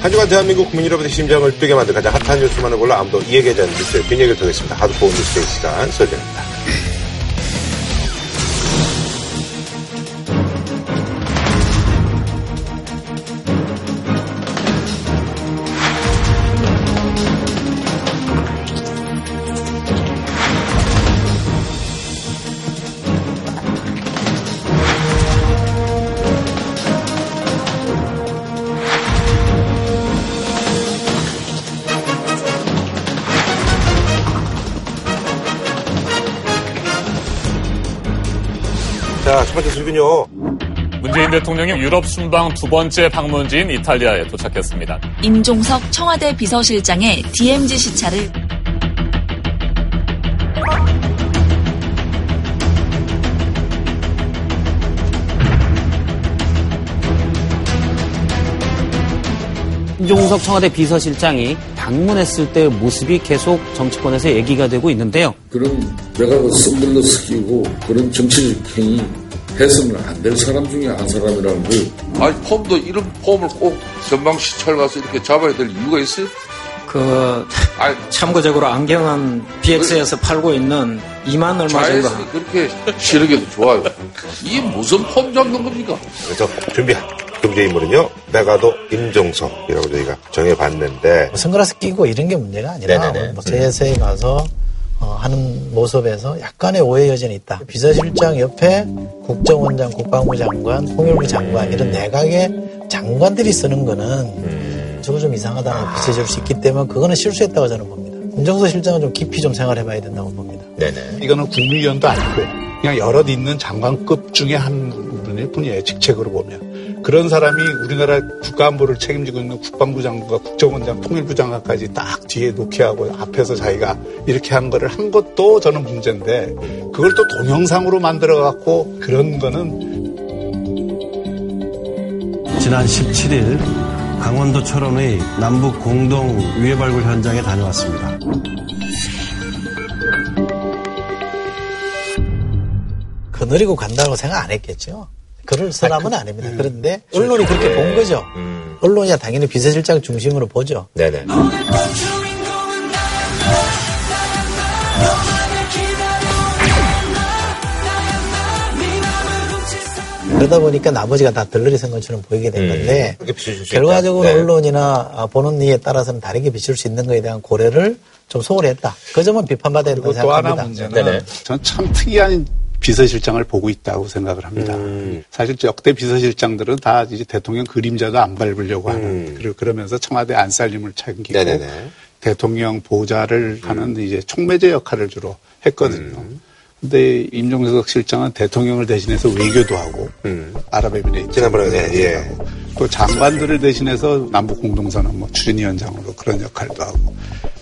한 주간 대한민국 국민 여러분의 심장을 뛰게 만든 가장 핫한 뉴스만을 골라 아무도 이 얘기에 대한 뉴스의 뒷얘기를 드리겠습니다. 핫본 뉴스의 시간 설정입니다. 문재인 대통령이 유럽 순방 두 번째 방문지인 이탈리아에 도착했습니다. 임종석 청와대 비서실장의 DMZ 시찰을 임종석 청와대 비서실장이 방문했을 때의 모습이 계속 정치권에서 얘기가 되고 있는데요. 그런 내가 쓴들로 스키고 그런 정치적 행위 해서는 안 될 사람 중에 한 사람이라는 거. 아니 폼도 이런 폼을 꼭 전방시찰 가서 이렇게 잡아야 될 이유가 있어요? 참고적으로 안경은 BX에서 팔고 있는 2만 얼마 정도. 그렇게 시력에도 좋아요. 이게 무슨 폼 잡는 겁니까? 그래서 준비한 금제인물은요. 내가 더 임종석이라고 저희가 정해봤는데. 뭐 선글라스 끼고 이런 게 문제가 아니라 뭐 제세에 가서 하는 모습에서 약간의 오해 여지는 있다. 비서실장 옆에 국정원장, 국방부 장관, 통일부 장관 이런 내각의 장관들이 쓰는 거는 저거 좀 이상하다고 비춰질 수 있기 때문에 그거는 실수했다고 저는 봅니다. 임종석 실장은 좀 깊이 좀 생활해봐야 된다고 봅니다. 네네. 이거는 국민의원도 아니고 그냥 여럿 있는 장관급 중에 한 분일 뿐이에요. 직책으로 보면. 그런 사람이 우리나라 국가안보를 책임지고 있는 국방부 장관과 국정원장, 통일부 장관까지 딱 뒤에 놓게 하고 앞에서 자기가 이렇게 한 거를 한 것도 저는 문제인데 그걸 또 동영상으로 만들어갖고 그런 거는. 지난 17일 강원도 철원의 남북 공동 위해 발굴 현장에 다녀왔습니다. 거느리고 간다고 생각 안 했겠죠. 그럴 사람은 아닙니다. 그런데 언론이 그렇게 본 거죠. 언론이야 당연히 비서실장 중심으로 보죠. 네네. 그러다 보니까 나머지가 다 덜러리 선 것처럼 보이게 된 건데 결과적으로 언론이나 보는 이에 따라서는 다르게 비출 수 있는 거에 대한 고려를 좀 소홀히 했다. 그 점은 비판받아야 된다고 생각합니다. 또 하나 문제는 저는 참 특이한 비서실장을 보고 있다고 생각을 합니다. 사실 역대 비서실장들은 다 이제 대통령 그림자도 안 밟으려고 하는 그리고 그러면서 청와대 안살림을 챙기고 네네네. 대통령 보좌를 하는 이제 총매제 역할을 주로 했거든요. 근데 임종석 실장은 대통령을 대신해서 외교도 하고 아랍에미레이트 지난번에 예. 또 장관들을 대신해서 남북 공동선언 뭐 추진위원장으로 그런 역할도 하고.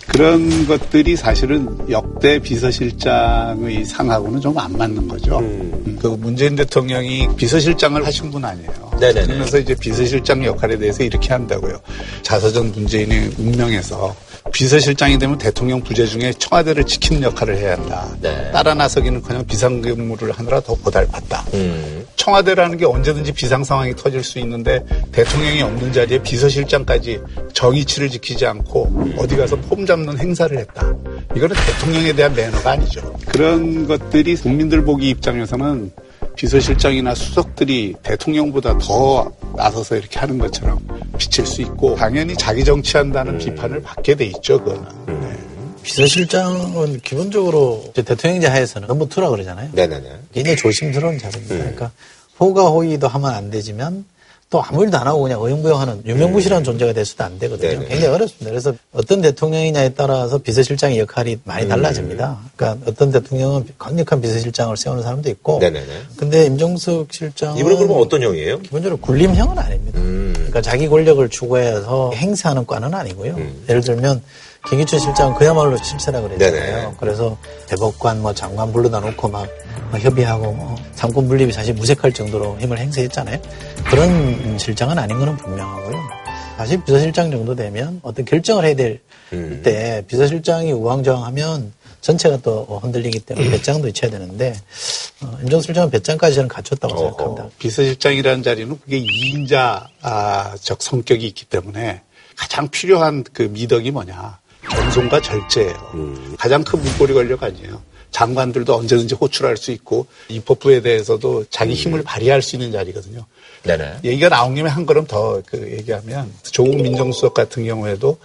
그런 것들이 사실은 역대 비서실장의 상하고는 좀 안 맞는 거죠. 그 문재인 대통령이 비서실장을 하신 분 아니에요. 네네네. 그러면서 이제 비서실장 역할에 대해서 이렇게 한다고요. 자서전 문재인의 운명에서 비서실장이 되면 대통령 부재 중에 청와대를 지키는 역할을 해야 한다. 네. 따라 나서기는 그냥 비상근무를 하느라 더 고달팠다. 청와대라는 게 언제든지 비상 상황이 터질 수 있는데 대통령이 없는 자리에 비서실장까지 정의치를 지키지 않고 어디 가서 폼 잡는 행사를 했다. 이거는 대통령에 대한 매너가 아니죠. 그런 것들이 국민들 보기 입장에서는 비서실장이나 수석들이 대통령보다 더 나서서 이렇게 하는 것처럼 비칠 수 있고 당연히 자기 정치한다는 비판을 받게 돼 있죠. 그거는. 비서실장은 기본적으로 대통령제 하에서는 너무 투라 그러잖아요. 네네네. 굉장히 조심스러운 자세입니다. 그러니까 호가호의도 하면 안 되지만 또 아무 일도 안 하고 그냥 어영부영하는 유명무실한 존재가 될 수도 안 되거든요. 네네. 굉장히 어렵습니다. 그래서 어떤 대통령이냐에 따라서 비서실장의 역할이 많이 달라집니다. 그러니까 어떤 대통령은 강력한 비서실장을 세우는 사람도 있고 근데 임종석 실장은 이분은 그러면 어떤 형이에요? 기본적으로 굴림형은 아닙니다. 그러니까 자기 권력을 추구해서 행사하는 과는 아니고요. 예를 들면 김기춘 실장은 그야말로 실세라고 그랬잖아요. 네네. 그래서 대법관 뭐 장관 불러다 놓고 막 협의하고 뭐 삼권 분립이 사실 무색할 정도로 힘을 행사했잖아요. 그런 실장은 아닌 거는 분명하고요. 사실 비서실장 정도 되면 어떤 결정을 해야 될 때 비서실장이 우왕좌왕하면 전체가 또 흔들리기 때문에 배짱도 있어야 되는데 임종석 실장은 배짱까지 저는 갖췄다고 생각합니다. 비서실장이라는 자리는 그게 2인자적 성격이 있기 때문에 가장 필요한 그 미덕이 뭐냐. 겸손과 절제예요. 가장 큰 문고리 권력 아니에요. 장관들도 언제든지 호출할 수 있고 입법부에 대해서도 자기 힘을 발휘할 수 있는 자리거든요. 네네. 얘기가 나온 김에 한 걸음 더 그 얘기하면 조국 민정수석 같은 경우에도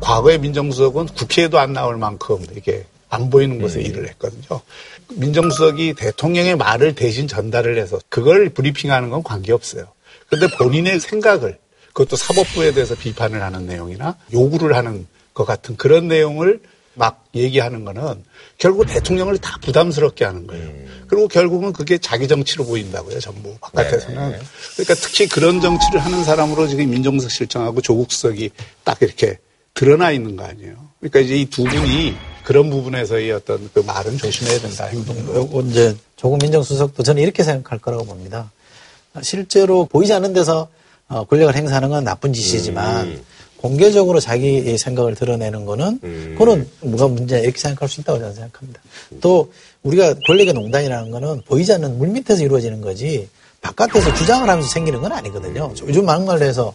과거의 민정수석은 국회에도 안 나올 만큼 이게 안 보이는 곳에 일을 했거든요. 민정수석이 대통령의 말을 대신 전달을 해서 그걸 브리핑하는 건 관계없어요. 그런데 본인의 생각을 그것도 사법부에 대해서 비판을 하는 내용이나 요구를 하는 것 같은 그런 내용을 막 얘기하는 거는 결국 대통령을 다 부담스럽게 하는 거예요. 그리고 결국은 그게 자기 정치로 보인다고요. 전부 바깥에서는. 네네. 그러니까 특히 그런 정치를 하는 사람으로 지금 민정수석 실장하고 조국 수석이 딱 이렇게 드러나 있는 거 아니에요. 그러니까 이제 이 두 분이 그런 부분에서의 어떤 그 말은 조심해야 된다, 행동도. 이제 조국 민정수석도 저는 이렇게 생각할 거라고 봅니다. 실제로 보이지 않는 데서 권력을 행사하는 건 나쁜 짓이지만 공개적으로 자기 생각을 드러내는 거는 그거는 뭐가 문제야 이렇게 생각할 수 있다고 저는 생각합니다. 또 우리가 권력의 농단이라는 거는 보이지 않는 물밑에서 이루어지는 거지 바깥에서 주장을 하면서 생기는 건 아니거든요. 요즘 막말에서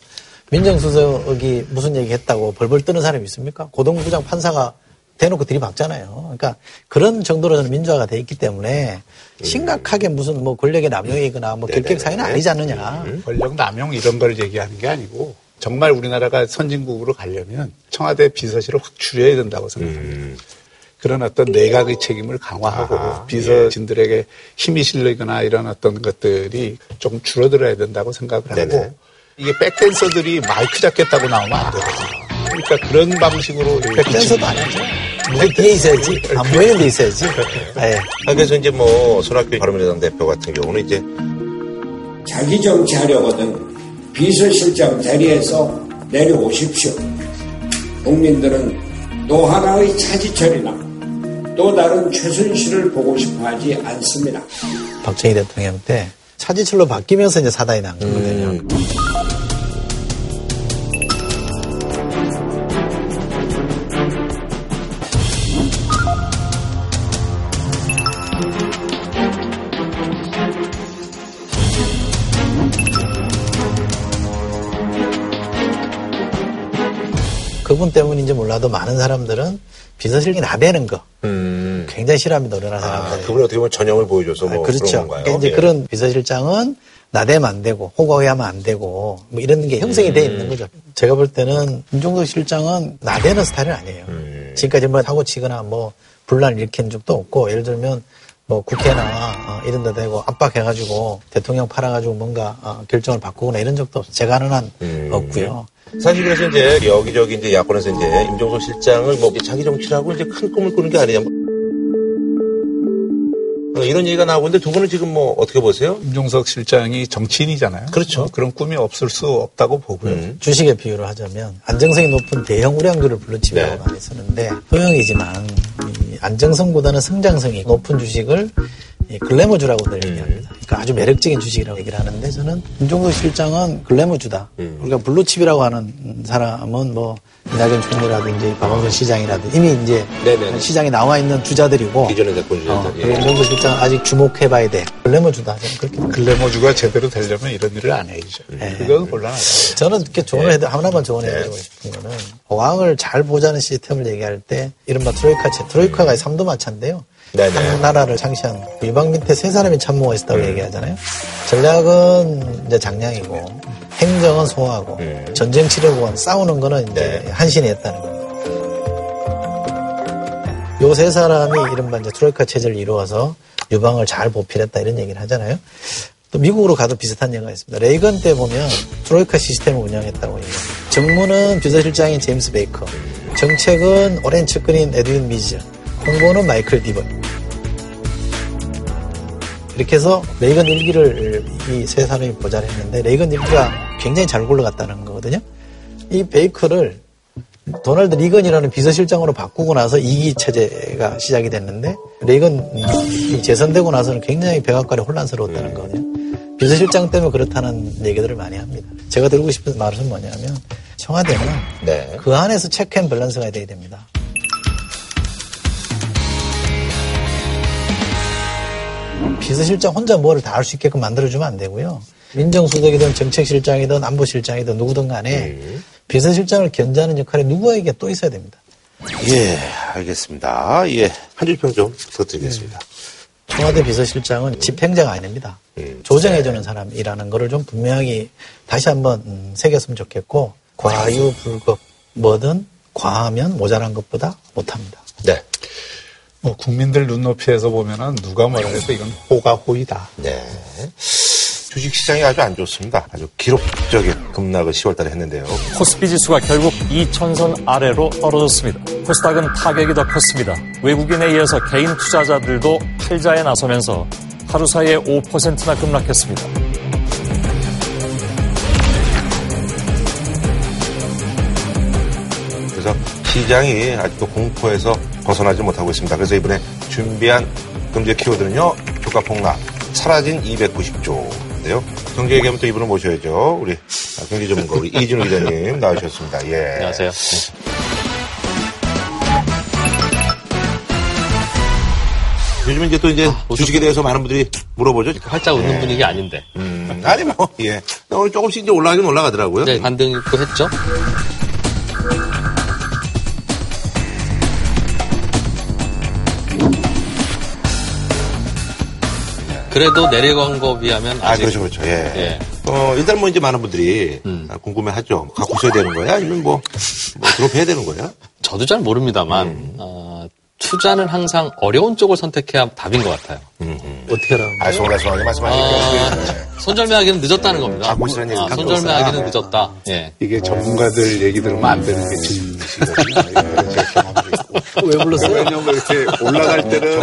민정수석이 무슨 얘기했다고 벌벌 떠는 사람이 있습니까? 고등부장 판사가 대놓고 들이박잖아요. 그러니까 그런 정도로 저는 민주화가 돼 있기 때문에 심각하게 무슨 뭐 권력의 남용이거나 뭐 결격 사유는 아니지 않느냐. 권력 남용 이런 걸 얘기하는 게 아니고 정말 우리나라가 선진국으로 가려면 청와대 비서실을 확 줄여야 된다고 생각합니다. 그런 어떤 내각의 책임을 강화하고 비서진들에게 힘이 실리거나 이런 어떤 것들이 조금 줄어들어야 된다고 생각을 하고 이게 백댄서들이 마이크 잡겠다고 나오면 안 되거든요. 그러니까 그런 방식으로 백댄서도 아니죠. 뒤에 있어야지. 안 보이는 데 있어야지. 네. 그래서 이제 뭐 손학규 바른미래당 대표 같은 경우는 이제 자기 정치하려거든 비서실장 자리에서 내려오십시오. 국민들은 또 하나의 차지철이나 또 다른 최순실을 보고 싶어하지 않습니다. 박정희 대통령 때 차지철로 바뀌면서 이제 사단이 난 거거든요. 그분 때문인지 몰라도 많은 사람들은 비서실이 나대는 거 굉장히 싫어합니다. 우리나라 사람들. 그분이 어떻게 보면 전형을 보여줘서 뭐 그렇죠. 그런 건가요? 그러니까 이제 예. 그런 비서실장은 나대면 안 되고 호가호위하면 안 되고 뭐 이런 게 형성이 돼 있는 거죠. 제가 볼 때는 임종석 실장은 나대는 스타일은 아니에요. 지금까지 뭐 사고치거나 뭐 분란을 일으킨 적도 없고 예를 들면 뭐 국회나 이런 데 대고 압박해가지고 대통령 팔아가지고 뭔가 결정을 바꾸거나 이런 적도 없어요. 제가 아는 한 없고요. 사실 그래서 이제 여기저기 이제 야권에서 이제 임종석 실장을 뭐 자기 정치라고 이제 큰 꿈을 꾸는 게 아니냐 뭐 이런 얘기가 나오고 있는데 두 분은 지금 뭐 어떻게 보세요? 임종석 실장이 정치인이잖아요. 그렇죠. 그런 꿈이 없을 수 없다고 보고요. 주식의 비유를 하자면 안정성이 높은 대형 우량주를 블루칩이라고 많이 쓰는데 소형이지만 안정성보다는 성장성이 높은 주식을 글래머주라고들 얘기합니다. 그러니까 아주 매력적인 주식이라고 얘기를 하는데 저는 임종석 실장은 글래머주다. 우리가 블루칩이라고 하는 사람은 뭐 이낙연 총리라든지 박원순 시장이라든지 이미 이제 시장에 나와 있는 주자들이고 기존의 대권주자. 임종석 실장 아직 주목해봐야 돼. 글래머주다. 저는 그렇게 글래머주가 제대로 되려면 이런 일을 안 해야죠. 그건 곤란하죠. 저는 이렇게 조언을 하나만 조언해드리고 싶은 거는 왕을 잘 보자는 시스템을 얘기할 때 이른바 트로이카가 삼도마차인데요. 한 나라를 창시한 위방 밑에 세 사람이 참모가 있었다고 얘기하잖아요. 전략은 이제 장량이고 행정은 소하고 전쟁 치려고 싸우는 거는 이제 한신이 했다는 겁니다. 요 세 사람이 이른바 이제 트로이카 체제를 이루어서 유방을 잘 보필했다 이런 얘기를 하잖아요. 또 미국으로 가도 비슷한 얘기가 있습니다. 레이건 때 보면 트로이카 시스템을 운영했다고 얘기합니다. 정무는 비서실장인 제임스 베이커, 정책은 오랜 측근인 에드윈 미즈, 홍보는 마이클 디번. 이렇게 해서 레이건 일기를 이 세 사람이 보자를 했는데 레이건 일기가 굉장히 잘 굴러갔다는 거거든요. 이 베이커를 도널드 리건이라는 비서실장으로 바꾸고 나서 2기 체제가 시작이 됐는데 레이건이 재선되고 나서는 굉장히 백악관이 혼란스러웠다는 거거든요. 비서실장 때문에 그렇다는 얘기들을 많이 합니다. 제가 드리고 싶은 말은 뭐냐면 청와대는 그 안에서 체크 앤 밸런스가 돼야 됩니다. 비서실장 혼자 뭐를 다 할 수 있게끔 만들어주면 안 되고요. 민정수석이든 정책실장이든 안보실장이든 누구든 간에 비서실장을 견제하는 역할이 누구에게 또 있어야 됩니다. 예, 알겠습니다. 예, 한줄평 좀 부탁드리겠습니다. 청와대 비서실장은 집행자가 아닙니다. 조정해주는 사람이라는 거를 좀 분명히 다시 한번 새겼으면 좋겠고, 과유불급, 뭐든 과하면 모자란 것보다 못합니다. 네. 뭐 국민들 눈높이에서 보면은 누가 뭐라 해도 이건 호가호이다. 네. 주식시장이 아주 안 좋습니다. 아주 기록적인 급락을 10월달에 했는데요. 코스피 지수가 결국 2000선 아래로 떨어졌습니다. 코스닥은 타격이 더 컸습니다. 외국인에 의해서 개인 투자자들도 팔자에 나서면서 하루 사이에 5%나 급락했습니다. 그래서 시장이 아직도 공포에서 벗어나지 못하고 있습니다. 그래서 이번에 준비한 금지의 키워드는요. 주가 폭락, 사라진 290조인데요. 경제 얘기하면 또 이분을 모셔야죠. 우리 경제 전문가 우리 이준우 기자님 나오셨습니다. 예. 안녕하세요. 요즘은 이제 또 이제 주식에 대해서 많은 분들이 물어보죠. 활짝 웃는 분위기 아닌데. 아니 뭐 예. 오늘 조금씩 이제 올라가긴 올라가더라고요. 네, 반등 있고 했죠. 그래도 내려간 거 비하면 아직. 그렇죠. 예. 일단 뭐 이제 많은 분들이 궁금해하죠. 갖고 있어야 되는 거야? 아니면 뭐 드롭해야 되는 거야? 저도 잘 모릅니다만 투자는 항상 어려운 쪽을 선택해야 답인 것 같아요. 어떻게 하라고? 소홀하게 말씀하시니까. 손절매하기는 늦었다는 겁니다. 갖고 있으라는 얘기. 손절매하기는 늦었다. 예. 이게 전문가들 얘기 들으면 안 되는 게 진실이거든요. 왜 불렀어요? 왜냐면 이렇게 올라갈 때는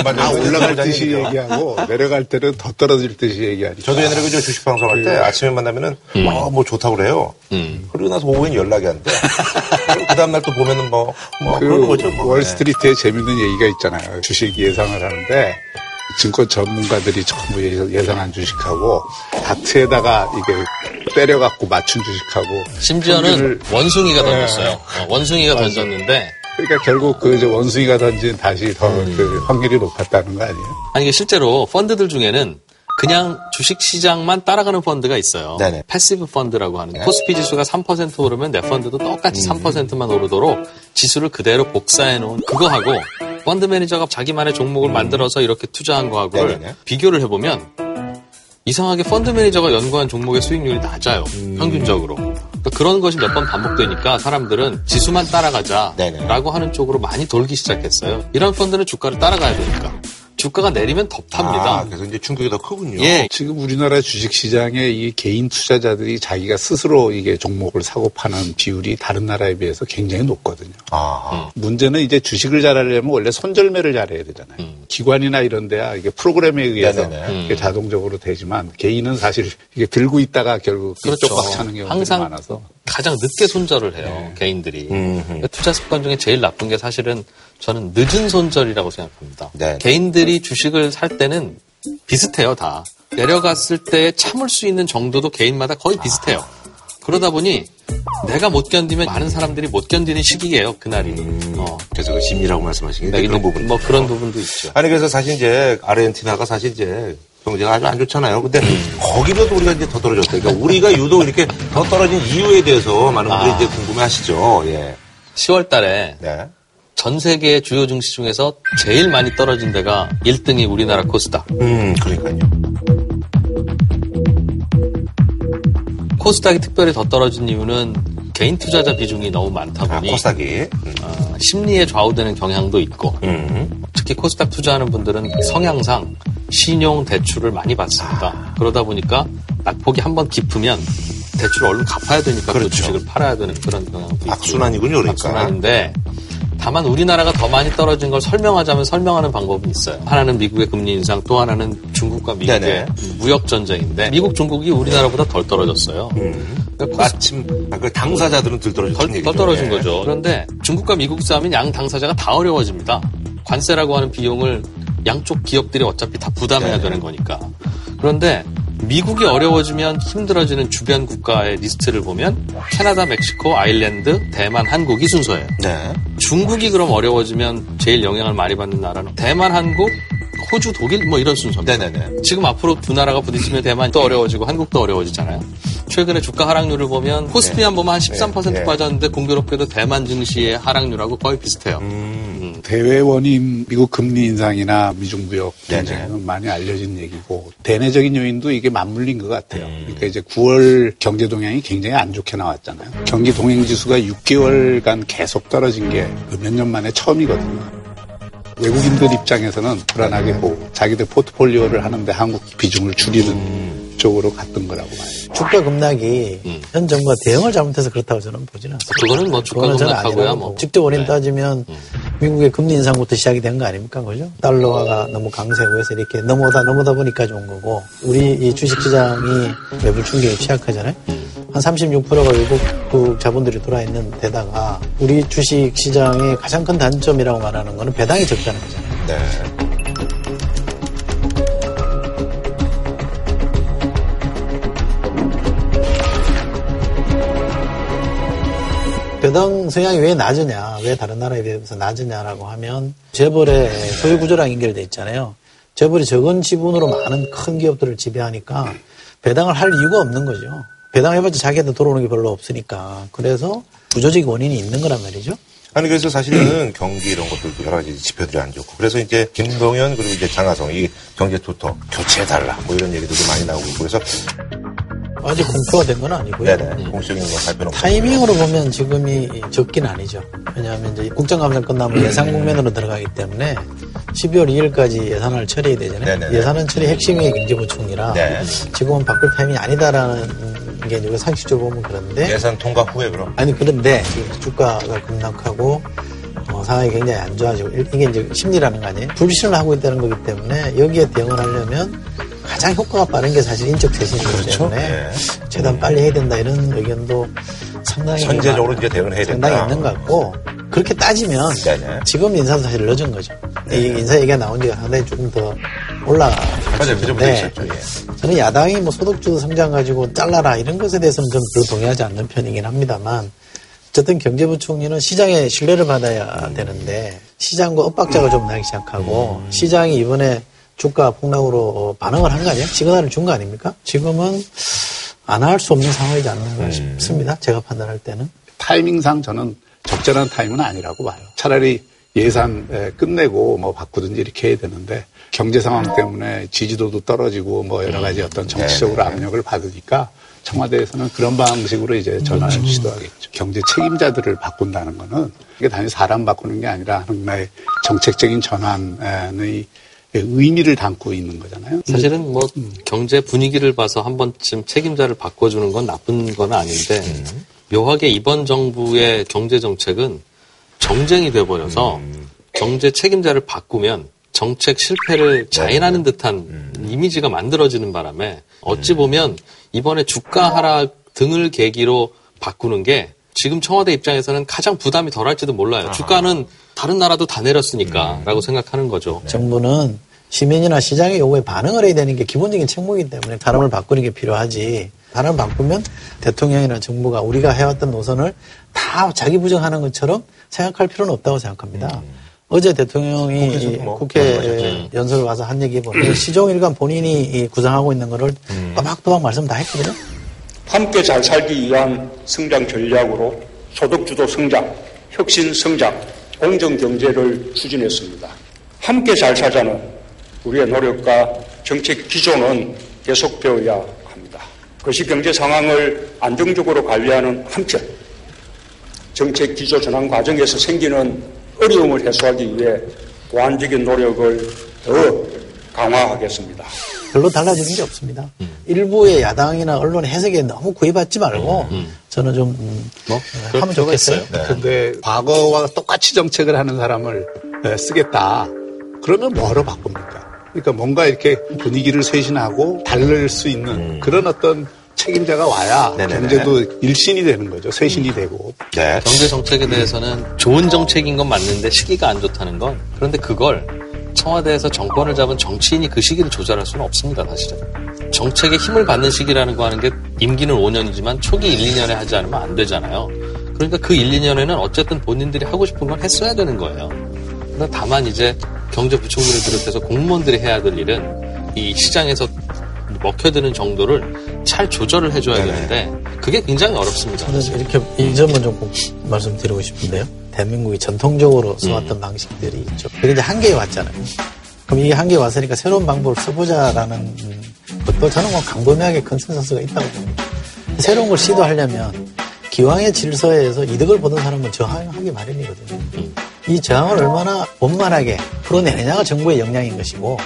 올라갈 듯이 얘기하고 내려갈 때는 더 떨어질 듯이 얘기하죠. 저도 옛날에 그 주식 방송할 때 아침에 만나면은 뭐 좋다고 그래요. 그러고 나서 오후엔 연락이 안 돼. 그 다음날 또 보면은 뭐 그런 거죠. 월스트리트에 재밌는 얘기가 있잖아요. 주식 예상을 하는데 증권 전문가들이 전부 예상한 주식하고 다트에다가 이게 때려갖고 맞춘 주식하고 심지어는 원숭이가 던졌어요. 원숭이가 던졌는데. 그러니까 결국 그 이제 원숭이가 던진 다시 더 그 확률이 높았다는 거 아니에요? 아니 이게 실제로 펀드들 중에는 그냥 주식 시장만 따라가는 펀드가 있어요. 네네. 패시브 펀드라고 하는 코스피 지수가 3% 오르면 내 펀드도 똑같이 3%만 오르도록 지수를 그대로 복사해 놓은 그거하고 펀드 매니저가 자기만의 종목을 만들어서 이렇게 투자한 거하고를 비교를 해보면 이상하게 펀드 매니저가 연구한 종목의 수익률이 낮아요. 평균적으로. 그러니까 그런 것이 몇 번 반복되니까 사람들은 지수만 따라가자라고 하는 쪽으로 많이 돌기 시작했어요. 이런 펀드는 주가를 따라가야 되니까. 주가가 내리면 더 탑니다. 그래서 이제 충격이 더 크군요. 예. 지금 우리나라 주식시장에 이 개인 투자자들이 자기가 스스로 이게 종목을 사고 파는 비율이 다른 나라에 비해서 굉장히 높거든요. 문제는 이제 주식을 잘하려면 원래 손절매를 잘해야 되잖아요. 기관이나 이런 데야 이게 프로그램에 의해서 이게 자동적으로 되지만 개인은 사실 이게 들고 있다가 결국 이쪽 꽉 차는 경우가 많아서 가장 늦게 손절을 해요. 네. 개인들이. 투자 습관 중에 제일 나쁜 게 사실은 저는 늦은 손절이라고 생각합니다. 네. 개인들이 주식을 살 때는 비슷해요, 다. 내려갔을 때 참을 수 있는 정도도 개인마다 거의 비슷해요. 그러다 보니 내가 못 견디면 많은 사람들이 못 견디는 시기예요, 그날이. 그래서 그 심리라고 말씀하시는 게 그런 부분. 뭐 그런 부분도 있죠. 아니, 그래서 사실 이제 아르헨티나가 사실 이제 경제가 아주 안 좋잖아요. 근데 거기서도 우리가 이제 더 떨어졌어요. 그러니까 우리가 유독 이렇게 더 떨어진 이유에 대해서 많은 분들이 이제 궁금해 하시죠. 예. 10월 달에. 네. 전 세계 주요 증시 중에서 제일 많이 떨어진 데가 1등이 우리나라 코스닥. 그러니까요. 코스닥이 특별히 더 떨어진 이유는 개인 투자자 비중이 너무 많다 보니 코스닥이 심리에 좌우되는 경향도 있고 특히 코스닥 투자하는 분들은 성향상 신용 대출을 많이 받습니다. 그러다 보니까 낙폭이 한번 깊으면 대출을 얼른 갚아야 되니까 그렇죠. 그 주식을 팔아야 되는 그런 경향도 있고 악순환이군요. 그러니까. 악순환인데 다만 우리나라가 더 많이 떨어진 걸 설명하자면 설명하는 방법은 있어요. 하나는 미국의 금리 인상, 또 하나는 중국과 미국의 무역 전쟁인데 미국, 중국이 우리나라보다 덜 떨어졌어요. 그러니까 마침 당사자들은 덜 떨어진 거죠. 그런데 중국과 미국 싸움인 양 당사자가 다 어려워집니다. 관세라고 하는 비용을 양쪽 기업들이 어차피 다 부담해야 되는 거니까. 그런데 미국이 어려워지면 힘들어지는 주변 국가의 리스트를 보면 캐나다, 멕시코, 아일랜드, 대만, 한국이 순서예요. 네. 중국이 그럼 어려워지면 제일 영향을 많이 받는 나라는 대만, 한국, 호주, 독일 뭐 이런 순서입니다. 네네네. 지금 앞으로 두 나라가 부딪히면 대만 또 어려워지고 한국도 어려워지잖아요. 최근에 주가 하락률을 보면 코스피만 보면 한 13% 빠졌는데 공교롭게도 대만 증시의 하락률하고 거의 비슷해요. 대외원이 미국 금리 인상이나 미중 무역 경쟁은 많이 알려진 얘기고 대내적인 요인도 이게 맞물린 것 같아요. 그러니까 이제 9월 경제 동향이 굉장히 안 좋게 나왔잖아요. 경기 동행지수가 6개월간 계속 떨어진 게 몇 년 만에 처음이거든요. 외국인들 입장에서는 불안하게 보고 자기들 포트폴리오를 하는데 한국 비중을 줄이는 쪽으로 갔던 거라고 봐요. 주가 급락이 현 정부가 대응을 잘못해서 그렇다고 저는 보지는 않습니다. 그거는 뭐 주가 급락하고요. 뭐. 직접 원인 따지면 미국의 금리 인상부터 시작이 된 거 아닙니까? 그죠? 달러화가 너무 강세고 해서 이렇게 넘어오다 보니까지 온 거고 우리 이 주식시장이 매불 충격에 취약하잖아요. 한 36%가 외국 자본들이 돌아있는 데다가 우리 주식시장의 가장 큰 단점이라고 말하는 거는 배당이 적다는 거잖아요. 네. 배당 성향이 왜 낮으냐, 왜 다른 나라에 비해서 낮으냐라고 하면 재벌의 소유구조랑 연결되어 있잖아요. 재벌이 적은 지분으로 많은 큰 기업들을 지배하니까 배당을 할 이유가 없는 거죠. 배당해봤자 자기한테 돌아오는 게 별로 없으니까. 그래서 구조적인 원인이 있는 거란 말이죠. 아니 그래서 사실은 경기 이런 것들도 여러 가지 지표들이 안 좋고 그래서 이제 김동연 그리고 이제 장하성 이 경제 토터 교체해달라 뭐 이런 얘기들도 많이 나오고 있고 그래서 아직 공표가 된 건 아니고요. 네네. 공식인 건 발표는 타이밍으로 보면 지금이 적긴 아니죠. 왜냐하면 이제 국정감사 끝나면 예산 국면으로 들어가기 때문에 12월 2일까지 예산을 처리해야 되잖아요. 네네. 예산은 처리 핵심이 경제부총리라 네네. 지금은 바꿀 타이밍이 아니다라는 게 이제 상식적으로 보면 그런데 예산 통과 후에 그럼 아니 그런데 주가가 급락하고 상황이 굉장히 안 좋아지고 이게 이제 심리라는 거 아니에요. 불신을 하고 있다는 거기 때문에 여기에 대응을 하려면 가장 효과가 빠른 게 사실 인적 대신이기 그렇죠? 때문에 재단 빨리 해야 된다 이런 의견도 상당히 선제적으로 이제 대응해야 된다. 상당히 있는 것 같고 그렇게 따지면 네네. 지금 인사도 사실 늦은 거죠. 이 인사 얘기가 나온 지가 상당히 조금 더 올라갔는데 저는 야당이 뭐 소득주도 성장 가지고 잘라라 이런 것에 대해서는 좀 별로 동의하지 않는 편이긴 합니다만 어쨌든 경제부총리는 시장의 신뢰를 받아야 되는데 시장과 엇박자가 좀 나기 시작하고 시장이 이번에 주가 폭락으로 반응을 한 거 아니에요? 시그널을 준 거 아닙니까? 지금은 안 할 수 없는 상황이지 않는가 싶습니다. 제가 판단할 때는. 타이밍상 저는 적절한 타이밍은 아니라고 봐요. 차라리 예산 끝내고 뭐 바꾸든지 이렇게 해야 되는데 경제 상황 때문에 지지도도 떨어지고 뭐 여러 가지 어떤 정치적으로 압력을 받으니까 청와대에서는 그런 방식으로 이제 전환을 시도하겠죠. 경제 책임자들을 바꾼다는 거는 이게 단지 사람 바꾸는 게 아니라 하나의 정책적인 전환의 의미를 담고 있는 거잖아요. 사실은 뭐 경제 분위기를 봐서 한 번쯤 책임자를 바꿔주는 건 나쁜 건 아닌데 묘하게 이번 정부의 경제 정책은 정쟁이 돼버려서 경제 책임자를 바꾸면 정책 실패를 자인하는 듯한 이미지가 만들어지는 바람에 어찌 보면 이번에 주가 하락 등을 계기로 바꾸는 게 지금 청와대 입장에서는 가장 부담이 덜할지도 몰라요. 아하. 주가는 다른 나라도 다 내렸으니까 라고 생각하는 거죠. 정부는 시민이나 시장의 요구에 반응을 해야 되는 게 기본적인 책무이기 때문에 사람을 바꾸는 게 필요하지. 사람을 바꾸면 대통령이나 정부가 우리가 해왔던 노선을 다 자기 부정하는 것처럼 생각할 필요는 없다고 생각합니다. 어제 대통령이 뭐 국회 연설 와서 한 얘기 보면 시종일관 본인이 구상하고 있는 거를 또박또박 말씀 다 했거든요. 함께 잘 살기 위한 성장 전략으로 소득주도 성장, 혁신 성장, 공정경제를 추진했습니다. 함께 잘 살자는 우리의 노력과 정책 기조는 계속되어야 합니다. 그것이 경제 상황을 안정적으로 관리하는 한편 정책 기조 전환 과정에서 생기는 어려움을 해소하기 위해 보완적인 노력을 더 강화하겠습니다. 별로 달라지는 게 없습니다. 일부의 야당이나 언론의 해석에 너무 구애받지 말고 저는 좀 하면 좋겠어요. 그런데 과거와 똑같이 정책을 하는 사람을 쓰겠다. 그러면 뭐로 바꿉니까? 그러니까 뭔가 이렇게 분위기를 쇄신하고 달랠 수 있는 그런 어떤 책임자가 와야 네네네. 경제도 일신이 되는 거죠. 쇄신이 되고. 네. 경제 정책에 대해서는 좋은 정책인 건 맞는데 시기가 안 좋다는 건 그런데 그걸 청와대에서 정권을 잡은 정치인이 그 시기를 조절할 수는 없습니다. 사실은. 정책에 힘을 받는 시기라는 거 하는 게 임기는 5년이지만 초기 1, 2년에 하지 않으면 안 되잖아요. 그러니까 그 1, 2년에는 어쨌든 본인들이 하고 싶은 건 했어야 되는 거예요. 그러나 다만 이제 경제부총리를 비롯해서 공무원들이 해야 될 일은 이 시장에서 먹혀드는 정도를 잘 조절을 해줘야 되는데 그게 굉장히 어렵습니다. 저는 이렇게 이 점은 좀 말씀드리고 싶은데요. 대한민국이 전통적으로 써왔던 방식들이 있죠. 그게 이제 한계에 왔잖아요. 그럼 이게 한계에 왔으니까 새로운 방법을 써보자라는 것도 저는 뭐 광범위하게 컨센서스가 있다고 봅니다. 새로운 걸 시도하려면 기왕의 질서에 의해서 이득을 보는 사람은 저항하기 마련이거든요. 이 저항을 얼마나 원만하게 풀어내느냐가 정부의 역량인 것이고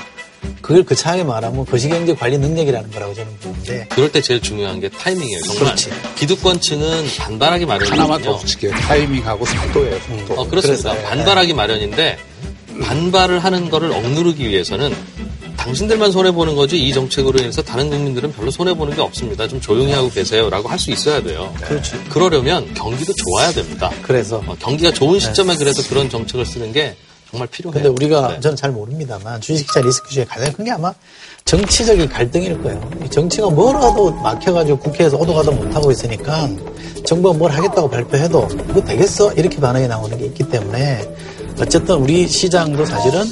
그걸 거창하게 말하면 거시경제 관리 능력이라는 거라고 저는 보는데 그럴 때 제일 중요한 게 타이밍이에요. 정말 그렇지. 기득권층은 반발하기 마련이거든요. 하나만 더 붙일게요. 타이밍하고 속도예요. 속도. 그렇습니다. 그래서, 반발하기 마련인데 반발을 하는 거를 억누르기 위해서는 당신들만 손해보는 거지 이 정책으로 인해서 다른 국민들은 별로 손해보는 게 없습니다. 좀 조용히 하고 계세요 라고 할 수 있어야 돼요. 그렇죠. 그러려면 경기도 좋아야 됩니다. 그래서 경기가 좋은 시점에 그래서 그런 정책을 쓰는 게 정말 필요해요. 근데 우리가 저는 잘 모릅니다만 주식시장 리스크 중에 가장 큰 게 아마 정치적인 갈등일 거예요. 정치가 뭐라도 막혀가지고 국회에서 오도가도 못하고 있으니까 정부가 뭘 하겠다고 발표해도 뭐 되겠어? 이렇게 반응이 나오는 게 있기 때문에 어쨌든 우리 시장도 사실은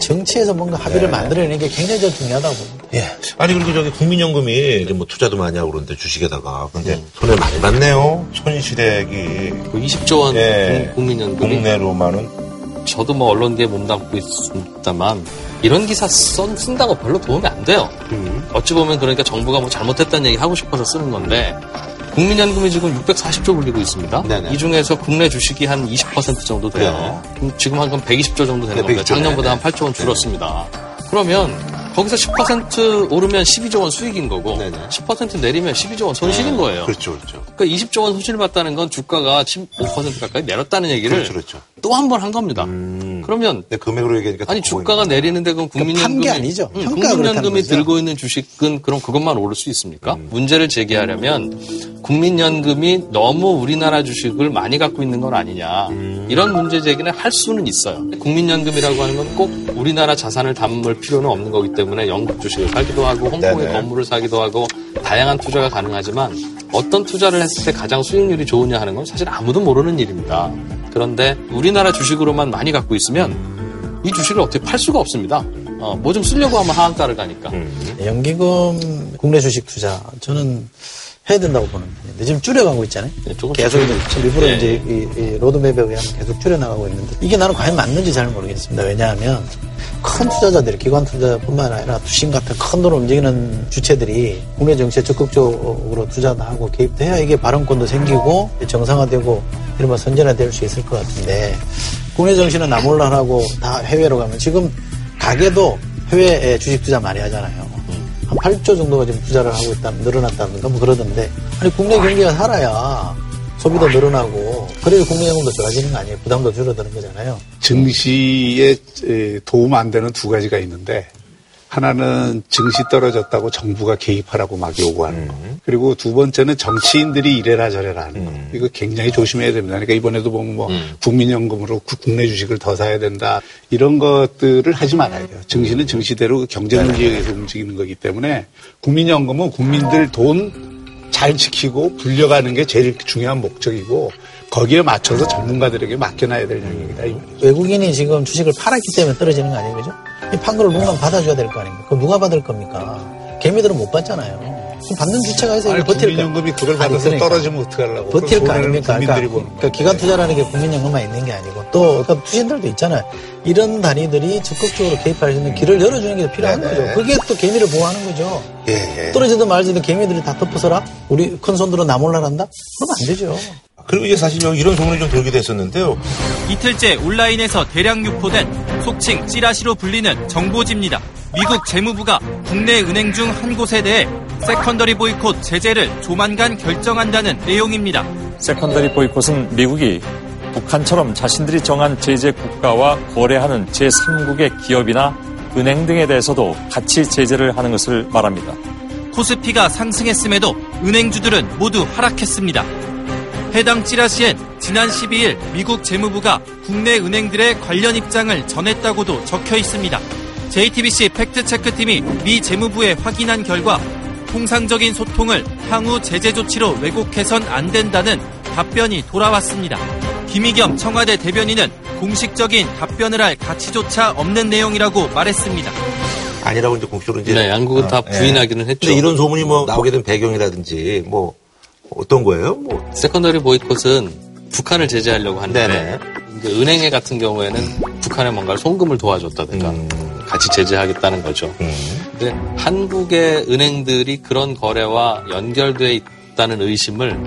정치에서 뭔가 합의를 만들어내는 게 굉장히 중요하다고. 예. 아니 그리고 저기 국민연금이 뭐 투자도 많이 하고 그러는데 주식에다가 근데 손해 많이 봤네요. 손실액이 20조 원 국민연금이 국내로만은. 저도 뭐 언론계에 몸담고 있습니다만 이런 기사 쓴다고 별로 도움이 안 돼요. 어찌 보면 그러니까 정부가 뭐 잘못했다는 얘기 하고 싶어서 쓰는 건데 국민연금이 지금 640조 불리고 있습니다. 네네. 이 중에서 국내 주식이 한 20% 정도 돼요. 네. 지금 한 건 120조 정도 되는 겁니다. 작년보다 한 8조 원 줄었습니다. 그러면 거기서 10% 오르면 12조 원 수익인 거고 10% 내리면 12조 원 손실인 거예요. 그렇죠. 그러니까 20조 원 손실 봤다는 건 주가가 15% 가까이 내렸다는 얘기를 또 한 번 한 겁니다. 그러면 네, 금액으로 얘기하니까 아니 주가가 내리는데 그럼 국민연금이 그러니까 아니죠. 국민연금이 들고 있는 주식은 그럼 그것만 오를 수 있습니까? 문제를 제기하려면 국민연금이 너무 우리나라 주식을 많이 갖고 있는 건 아니냐 이런 문제 제기는 할 수는 있어요. 국민연금이라고 하는 건 꼭 우리나라 자산을 담을 필요는 없는 거기 때문에 영국 주식을 사기도 하고 홍콩의 건물을 사기도 하고 다양한 투자가 가능하지만 어떤 투자를 했을 때 가장 수익률이 좋으냐 하는 건 사실 아무도 모르는 일입니다. 그런데 우리나라 주식으로만 많이 갖고 있으면 이 주식을 어떻게 팔 수가 없습니다. 뭐 좀 쓰려고 하면 하한가를 가니까. 연기금 국내 주식 투자 저는 해야 된다고 보는 편인데 지금 줄여가고 있잖아요. 네, 계속 일부러 이제 이 로드맵에 의하면 계속 줄여나가고 있는데 이게 나는 과연 맞는지 잘 모르겠습니다. 왜냐하면 큰 투자자들, 기관 투자뿐만 아니라 투신 같은 큰 돈을 움직이는 주체들이 국내 정치에 적극적으로 투자도 하고 개입도 해야 이게 발언권도 생기고 정상화되고 이른바 선진화될 수 있을 것 같은데 국내 정치는 나몰라라고 다 해외로 가면 지금 가게도 해외에 주식 투자 많이 하잖아요. 한 8조 정도가 지금 투자를 하고 있다는, 늘어났다든가 뭐 그러던데. 아니, 국내 경기가 살아야 소비도 늘어나고, 그래야 국민연금도 좋아지는 거 아니에요? 부담도 줄어드는 거잖아요. 증시에 도움 안 되는 두 가지가 있는데, 하나는 증시 떨어졌다고 정부가 개입하라고 막 요구하는 거. 그리고 두 번째는 정치인들이 이래라 저래라 하는 거. 이거 굉장히 조심해야 됩니다. 그러니까 이번에도 보면 뭐 국민연금으로 국내 주식을 더 사야 된다. 이런 것들을 하지 말아야 돼요. 증시는 증시대로 경제 논리에 의해서 움직이는 거기 때문에 국민연금은 국민들 돈 잘 지키고 불려가는 게 제일 중요한 목적이고 거기에 맞춰서 전문가들에게 맡겨놔야 될 영역이다. 외국인이 지금 주식을 팔았기 때문에 떨어지는 거 아니에요? 그죠? 이 판결을 누군가 받아줘야 될 거 아닙니까? 그럼 누가 받을 겁니까? 개미들은 못 받잖아요. 그럼 받는 주체가 있어야 버틸 거예요. 국민연금이 그걸 받아서 그러니까. 떨어지면 어떡하려고. 버틸 거 아닙니까? 그러니까 기관 투자라는 게 국민연금만 있는 게 아니고 또 그러니까 투신들도 있잖아요. 이런 단위들이 적극적으로 개입할 수 있는 길을 열어주는 게 필요한 거죠. 그게 또 개미를 보호하는 거죠. 떨어지든 말지든 개미들이 다 덮어서라? 우리 큰 손들은 나 몰라란다? 그러면 안 되죠. 그리고 이게 사실 이런 소문이 좀 돌게 됐었는데요. 이틀째 온라인에서 대량 유포된 속칭 찌라시로 불리는 정보지입니다. 미국 재무부가 국내 은행 중 한 곳에 대해 세컨더리 보이콧 제재를 조만간 결정한다는 내용입니다. 세컨더리 보이콧은 미국이 북한처럼 자신들이 정한 제재 국가와 거래하는 제3국의 기업이나 은행 등에 대해서도 같이 제재를 하는 것을 말합니다. 코스피가 상승했음에도 은행주들은 모두 하락했습니다. 해당 찌라시엔 지난 12일 미국 재무부가 국내 은행들의 관련 입장을 전했다고도 적혀 있습니다. JTBC 팩트체크팀이 미 재무부에 확인한 결과 통상적인 소통을 향후 제재 조치로 왜곡해선 안 된다는 답변이 돌아왔습니다. 김의겸 청와대 대변인은 공식적인 답변을 할 가치조차 없는 내용이라고 말했습니다. 아니라고 이제 공식적으로 이제 네, 양국은 다 부인하기는 했죠. 근데 이런 소문이 뭐 나오게 된 배경이라든지 뭐 어떤 거예요? 뭐 세컨더리 보이콧은 북한을 제재하려고 하는데 네네. 이제 은행회 같은 경우에는 북한에 뭔가 송금을 도와줬다든가 같이 제재하겠다는 거죠. 근데 한국의 은행들이 그런 거래와 연결돼 있다는 의심을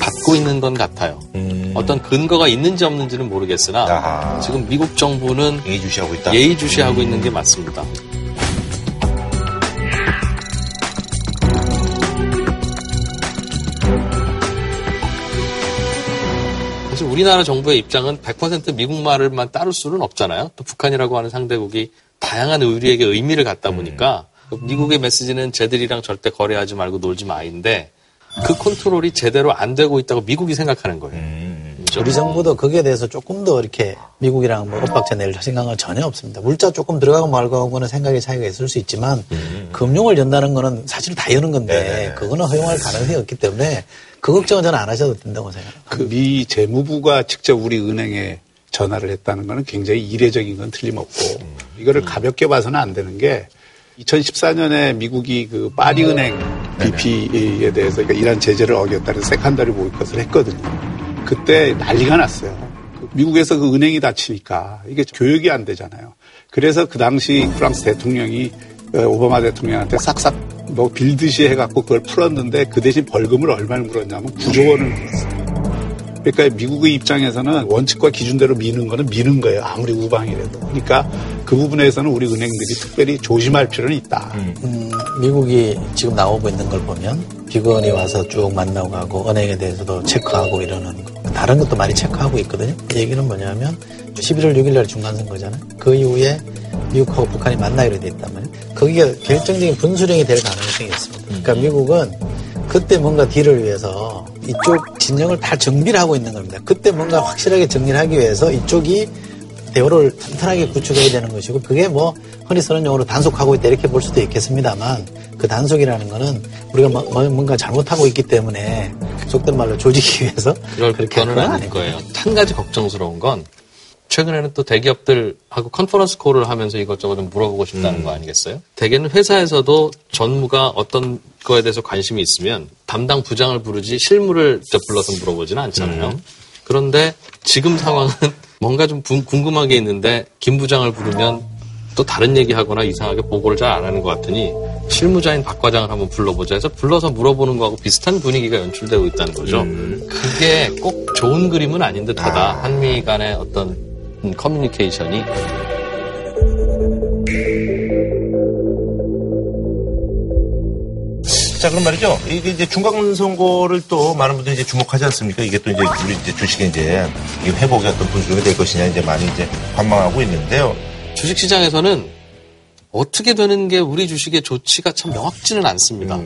받고 있는 건 같아요. 어떤 근거가 있는지 없는지는 모르겠으나 아하. 지금 미국 정부는 예의주시하고 있다. 예의주시하고 있는 게 맞습니다. 사실 우리나라 정부의 입장은 100% 미국 말을만 따를 수는 없잖아요. 또 북한이라고 하는 상대국이 다양한 우리에게 의미를 갖다 보니까 미국의 메시지는 쟤들이랑 절대 거래하지 말고 놀지 마인데 그 컨트롤이 제대로 안 되고 있다고 미국이 생각하는 거예요. 우리 정부도 거기에 대해서 조금 더 이렇게 미국이랑 뭐 엇박자 낼 생각은 전혀 없습니다. 물자 조금 들어가고 말고하고는 생각의 차이가 있을 수 있지만 금융을 연다는 거는 사실 다 여는 건데 네네. 그거는 허용할 가능성이 없기 때문에 그 걱정은 저는 안 하셔도 된다고 생각합니다. 그 미 재무부가 직접 우리 은행에 전화를 했다는 거는 굉장히 이례적인 건 틀림없고 이거를 가볍게 봐서는 안 되는 게 2014년에 미국이 그 파리 은행 BP에 대해서 그러니까 이란 제재를 어겼다는 세컨더리 보이콧을 했거든요. 그때 난리가 났어요. 미국에서 그 은행이 닫히니까 이게 교육이 안 되잖아요. 그래서 그 당시 프랑스 대통령이 오바마 대통령한테 싹싹 뭐 빌듯이 해갖고 그걸 풀었는데 그 대신 벌금을 얼마를 물었냐면 9조 원을 물었어요. 그러니까 미국의 입장에서는 원칙과 기준대로 미는 거는 미는 거예요. 아무리 우방이라도. 그러니까 그 부분에서는 우리 은행들이 특별히 조심할 필요는 있다. 미국이 지금 나오고 있는 걸 보면 비건이 와서 쭉 만나고 가고 은행에 대해서도 체크하고 이러는 거. 다른 것도 많이 체크하고 있거든요. 얘기는 뭐냐면 11월 6일 날 중간선거잖아요. 그 이후에 미국하고 북한이 만나기로 돼 있단 말이에요. 거기에 결정적인 분수령이 될 가능성이 있습니다. 그러니까 미국은 그때 뭔가 딜을 위해서 이쪽 진영을 다 정비를 하고 있는 겁니다. 그때 뭔가 확실하게 정리를 하기 위해서 이쪽이 대우를 튼튼하게 구축해야 되는 것이고 그게 뭐 흔히 쓰는 용어로 단속하고 있다 이렇게 볼 수도 있겠습니다만 그 단속이라는 거는 우리가 뭔가 잘못하고 있기 때문에 속된 말로 조지기 위해서 그렇게 하는 건 아닐 거예요. 한 가지 걱정스러운 건 최근에는 또 대기업들하고 컨퍼런스 콜을 하면서 이것저것 좀 물어보고 싶다는 거 아니겠어요? 대개는 회사에서도 전무가 어떤 거에 대해서 관심이 있으면 담당 부장을 부르지 실무를 덧불러서 물어보지는 않잖아요. 그런데 지금 상황은 뭔가 좀 궁금한 게 있는데 김 부장을 부르면 또 다른 얘기하거나 이상하게 보고를 잘 안 하는 것 같으니 실무자인 박 과장을 한번 불러보자 해서 불러서 물어보는 거하고 비슷한 분위기가 연출되고 있다는 거죠. 그게 꼭 좋은 그림은 아닌 듯하다. 한미 간의 어떤 커뮤니케이션이. 자, 그럼 말이죠. 이게 이제 중간 선거를 또 많은 분들이 이제 주목하지 않습니까? 이게 또 이제 우리 이제 주식에 이제 이 회복이 어떤 분수령이 될 것이냐 이제 많이 이제 관망하고 있는데요. 주식 시장에서는 어떻게 되는 게 우리 주식의 조치가 참 명확지는 않습니다.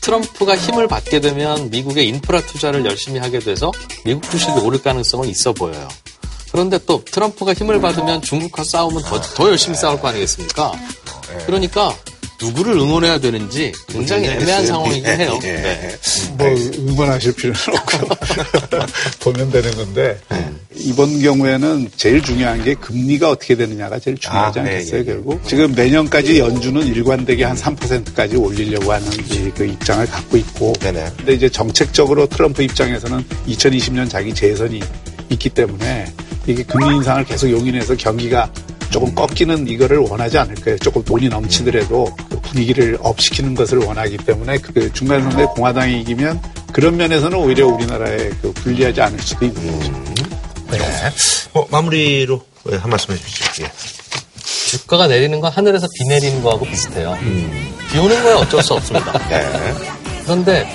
트럼프가 힘을 받게 되면 미국의 인프라 투자를 열심히 하게 돼서 미국 주식이 오를 가능성은 있어 보여요. 그런데 또 트럼프가 힘을 받으면 중국과 싸우면 더 열심히 싸울 거 아니겠습니까? 그러니까 누구를 응원해야 되는지 굉장히 애매한 상황이긴 해요. 네. 뭐 응원하실 필요는 없고 보면 되는 건데 이번 경우에는 제일 중요한 게 금리가 어떻게 되느냐가 제일 중요하지 않겠어요? 네. 결국 지금 내년까지 연준은 일관되게 한 3%까지 올리려고 하는 그 입장을 갖고 있고 근데 이제 정책적으로 트럼프 입장에서는 2020년 자기 재선이 있기 때문에 이게 금리 인상을 계속 용인해서 경기가 조금 꺾이는 이거를 원하지 않을 거예요. 조금 돈이 넘치더라도 분위기를 업시키는 것을 원하기 때문에 그 중간 선거에 공화당이 이기면 그런 면에서는 오히려 우리나라에 그 불리하지 않을 수도 있고. 네. 마무리로 한 말씀 해주시죠. 예. 주가가 내리는 건 하늘에서 비 내리는 거하고 비슷해요. 비 오는 거야 어쩔 수 없습니다. 네. 그런데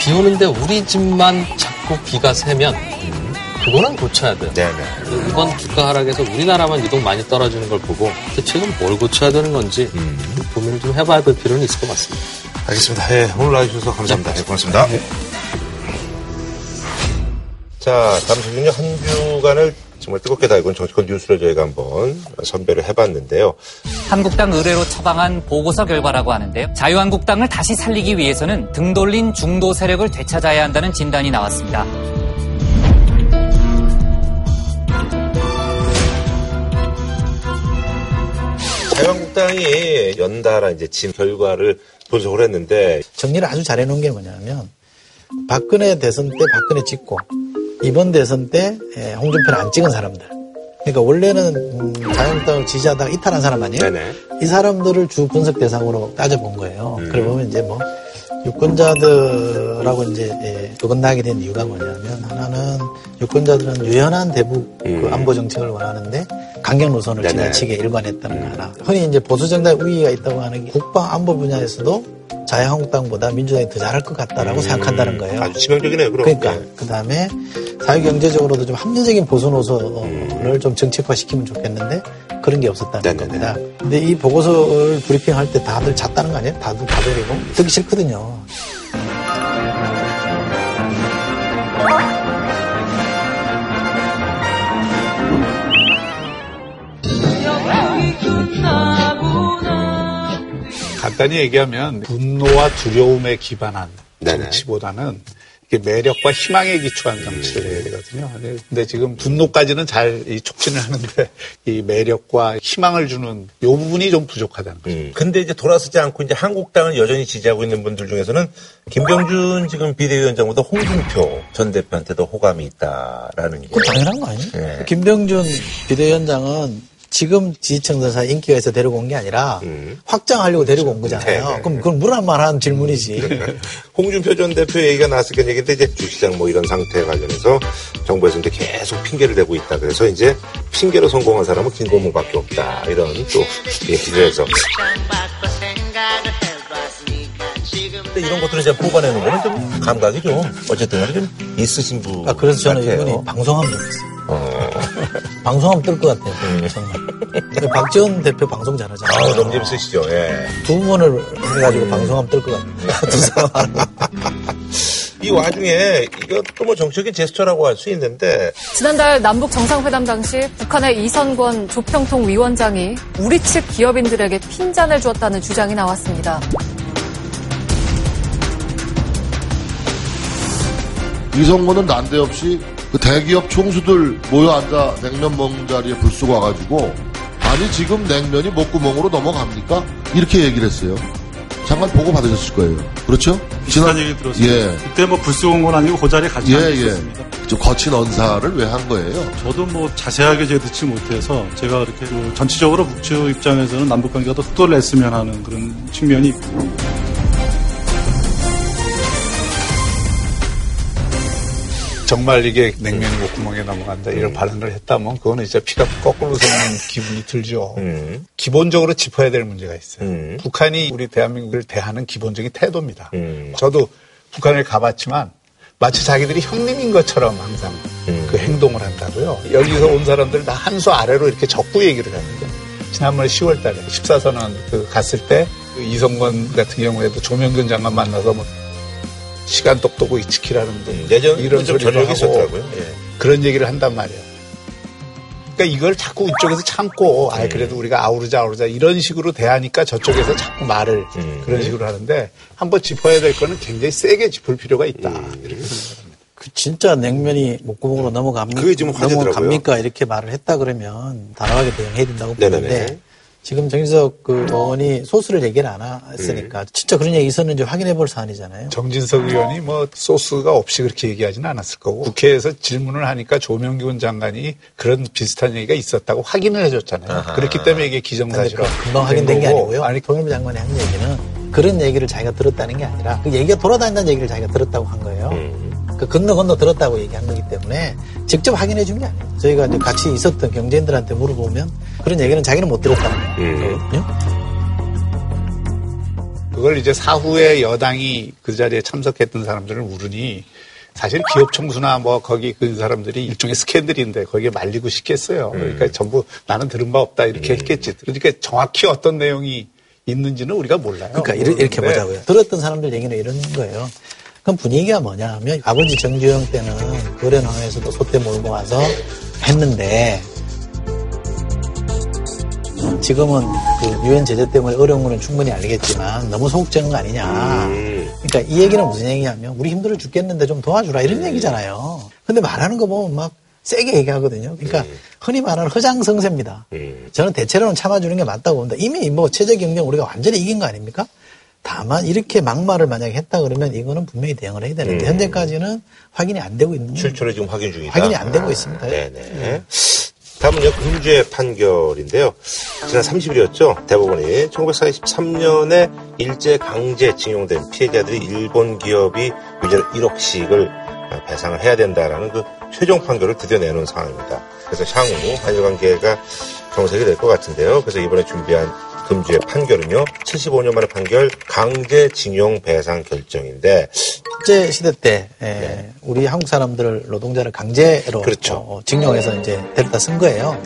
비 오는데 우리 집만 자꾸 비가 새면 그거는 고쳐야 돼요. 네네. 이번 주가 하락에서 우리나라만 유독 많이 떨어지는 걸 보고 대책은 뭘 고쳐야 되는 건지 고민을 좀 해봐야 될 필요는 있을 것 같습니다. 알겠습니다. 네, 오늘 나와주셔서 감사합니다. 네, 고맙습니다. 네. 자, 다음 소식은요. 한 주간을 정말 뜨겁게 달군 정치권 뉴스를 저희가 한번 선별을 해봤는데요. 한국당 의뢰로 처방한 보고서 결과라고 하는데요. 자유한국당을 다시 살리기 위해서는 등 돌린 중도 세력을 되찾아야 한다는 진단이 나왔습니다. 자유한국당이 연달아 이제 진 결과를 분석을 했는데 정리를 아주 잘해놓은 게 뭐냐면 박근혜 대선 때 박근혜 찍고 이번 대선 때 홍준표를 안 찍은 사람들. 그러니까 원래는 자유한국당을 지지하다가 이탈한 사람 아니에요? 네네. 이 사람들을 주 분석 대상으로 따져본 거예요. 그래 보면 이제 뭐 유권자들하고 이제 어긋나게 된 이유가 뭐냐면 하나는 유권자들은 유연한 대북 그 안보 정책을 원하는데 강경 노선을 네네. 지나치게 일관했다는 거 하나. 흔히 이제 보수 정당의 우위가 있다고 하는 게 국방 안보 분야에서도 자유한국당보다 민주당이 더 잘할 것 같다라고 생각한다는 거예요. 아주 치명적이네요. 그럼. 그러니까 그 다음에 사회경제적으로도 좀 합리적인 보수 노선을 좀 정책화시키면 좋겠는데 그런 게 없었다는 네네네. 겁니다. 근데 이 보고서를 브리핑할 때 다들 잤다는 거 아니에요? 다들 가버리고 듣기 싫거든요. 간단히 얘기하면 분노와 두려움에 기반한 네네. 정치보다는 매력과 희망에 기초한 정치를 해야 되거든요. 근데 지금 분노까지는 잘 촉진을 하는데 이 매력과 희망을 주는 이 부분이 좀 부족하다는 거죠. 근데 이제 돌아서지 않고 이제 한국당을 여전히 지지하고 있는 분들 중에서는 김병준 지금 비대위원장보다 홍준표 전 대표한테 더 호감이 있다라는 게. 그건 당연한 거 아니에요? 네. 김병준 비대위원장은 지금 지지층들 사이 인기가 있어 데리고 온 게 아니라 확장하려고 데리고 온 거잖아요. 네. 그럼 그건 물어만 하는 질문이지. 홍준표 전 대표 얘기가 나왔을 얘기인데 이제 주시장 뭐 이런 상태 관련해서 정부에서 이제 계속 핑계를 대고 있다. 그래서 이제 핑계로 성공한 사람은 김건모밖에 없다. 이런 또 얘기해서. 근데 이런 것들을 이제 뽑아내는 거는 좀 감각이 좀 어쨌든 좀 있으신 분. 아 그래서 저는 같아요. 이분이 방송하면 좋겠어요. 방송하면 뜰 것 같아요. 정말. 박지원 대표 방송 잘하잖아요. 아, 너무 재밌으시죠. 예. 두 분을 해가지고 방송하면 뜰 것 같아요. 두 사람. 이 와중에 이것도 뭐 정치적인 제스처라고 할 수 있는데 지난달 남북 정상회담 당시 북한의 이선권 조평통 위원장이 우리 측 기업인들에게 핀잔을 주었다는 주장이 나왔습니다. 이선권은 난데없이 그 대기업 총수들 모여 앉아 냉면 먹는 자리에 불쑥 와가지고 아니 지금 냉면이 목구멍으로 넘어갑니까? 이렇게 얘기를 했어요. 잠깐 보고 받으셨을 거예요. 그렇죠? 비슷한 얘기 들었어요. 예. 그때 뭐 불쑥 온 건 아니고 그 자리에 같이 앉았습니다. 예. 좀 거친 언사를 왜 한 거예요? 저도 뭐 자세하게 제가 듣지 못해서 제가 이렇게 전체적으로 북측 입장에서는 남북관계가 더 속도를 냈으면 하는 그런 측면이 있고 정말 이게 냉면이 목구멍에 넘어간다 이런 발언을 했다면 그거는 진짜 피가 거꾸로 새는 기분이 들죠. 기본적으로 짚어야 될 문제가 있어요. 북한이 우리 대한민국을 대하는 기본적인 태도입니다. 저도 북한을 가봤지만 마치 자기들이 형님인 것처럼 항상 그 행동을 한다고요. 여기서 온 사람들 다 한 수 아래로 이렇게 적구 얘기를 하는데 지난번에 10월 달에 14선언 갔을 때 그 이성권 같은 경우에도 조명균 장관 만나서 뭐 시간 똑똑고 이치키라는 분 예전 이런 소리를 있었더라고요. 예. 그런 얘기를 한단 말이에요. 그러니까 이걸 자꾸 이쪽에서 참고 아 그래도 우리가 아우르자 이런 식으로 대하니까 저쪽에서 자꾸 말을 그런 식으로 하는데 한번 짚어야 될 거는 굉장히 세게 짚을 필요가 있다. 이렇게 생각합니다. 그 진짜 냉면이 목구멍으로 넘어갑니까? 그게 지금 화제더라고요. 넘어갑니까? 이렇게 말을 했다 그러면 단호하게 대응해야 된다고 보는데 지금 정진석 의원이 소스를 얘기를 안 했으니까 진짜 그런 얘기 있었는지 확인해 볼 사안이잖아요. 정진석 의원이 뭐 소스가 없이 그렇게 얘기하지는 않았을 거고 국회에서 질문을 하니까 조명균 장관이 그런 비슷한 얘기가 있었다고 확인을 해줬잖아요. 아하. 그렇기 때문에 이게 기정사실화 금방 확인된 게 아니고요. 아니 조명균 장관이 한 얘기는 그런 얘기를 자기가 들었다는 게 아니라 그 얘기가 돌아다닌다는 얘기를 자기가 들었다고 한 거예요. 그 건너 들었다고 얘기한 거기 때문에 직접 확인해 준 게 아니에요. 저희가 이제 같이 있었던 경제인들한테 물어보면 그런 얘기는 자기는 못 들었다는 거거든요. 그걸 이제 사후에 여당이 그 자리에 참석했던 사람들을 물으니 사실 기업 총수나 뭐 거기 그 사람들이 일종의 스캔들인데 거기에 말리고 싶겠어요. 그러니까 전부 나는 들은 바 없다 이렇게 했겠지. 그러니까 정확히 어떤 내용이 있는지는 우리가 몰라요. 그러니까 이렇게 보자고요. 들었던 사람들 얘기는 이런 거예요. 그럼 분위기가 뭐냐 하면 아버지 정주영 때는 거래농에서도 소떼 몰고 와서 했는데 지금은 그 유엔 제재 때문에 어려운 거는 충분히 알겠지만 너무 소극적인 거 아니냐. 그러니까 이 얘기는 무슨 얘기냐면 우리 힘들어 죽겠는데 좀 도와주라 이런 얘기잖아요. 근데 말하는 거 보면 막 세게 얘기하거든요. 그러니까 흔히 말하는 허장성세입니다. 저는 대체로는 참아주는 게 맞다고 봅니다. 이미 뭐 체제 경쟁 우리가 완전히 이긴 거 아닙니까? 다만 이렇게 막말을 만약에 했다 그러면 이거는 분명히 대응을 해야 되는데 현재까지는 확인이 안 되고 있는. 출처를 지금 확인 중이다. 확인이 안 되고 있습니다. 네네. 네. 다음은요, 금주의 판결인데요. 지난 30일이었죠. 대법원이 1943년에 일제강제 징용된 피해자들이 일본 기업이 유죄를 1억씩을 배상을 해야 된다라는 그 최종 판결을 드디어 내놓은 상황입니다. 그래서 향후 한일 관계가 경색이 될 것 같은데요. 그래서 이번에 준비한 금주의 판결은요, 75년 만의 판결 강제징용 배상 결정인데, 일제 시대 때 우리 한국 사람들을 노동자를 강제로 그렇죠. 징용해서 이제 데려다 쓴 거예요.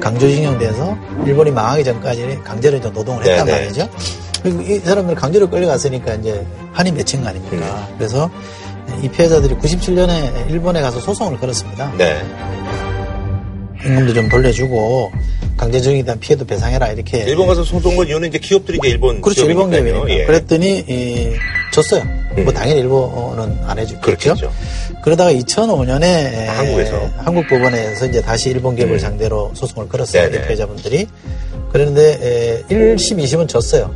강제징용돼서 일본이 망하기 전까지 강제로 이제 노동을 했단 네네. 말이죠. 그리고 이 사람들 강제로 끌려갔으니까 이제 한이 맺힌 거 아닙니까? 그래서 이 피해자들이 97년에 일본에 가서 소송을 걸었습니다. 네. 임금도 좀 돌려주고 강제징용에 대한 피해도 배상해라 이렇게. 일본 가서 소송 건 이유는 이제 기업들이 이제 일본. 그렇죠. 일본 기업이니까. 예. 그랬더니 졌어요. 뭐 당연히 일본은 안 해주죠. 그렇죠. 그러다가 2005년에 한국에서 한국 법원에서 이제 다시 일본 기업을 상대로 소송을 걸었어요. 이 피해자분들이. 그런데 1심, 2심은 졌어요.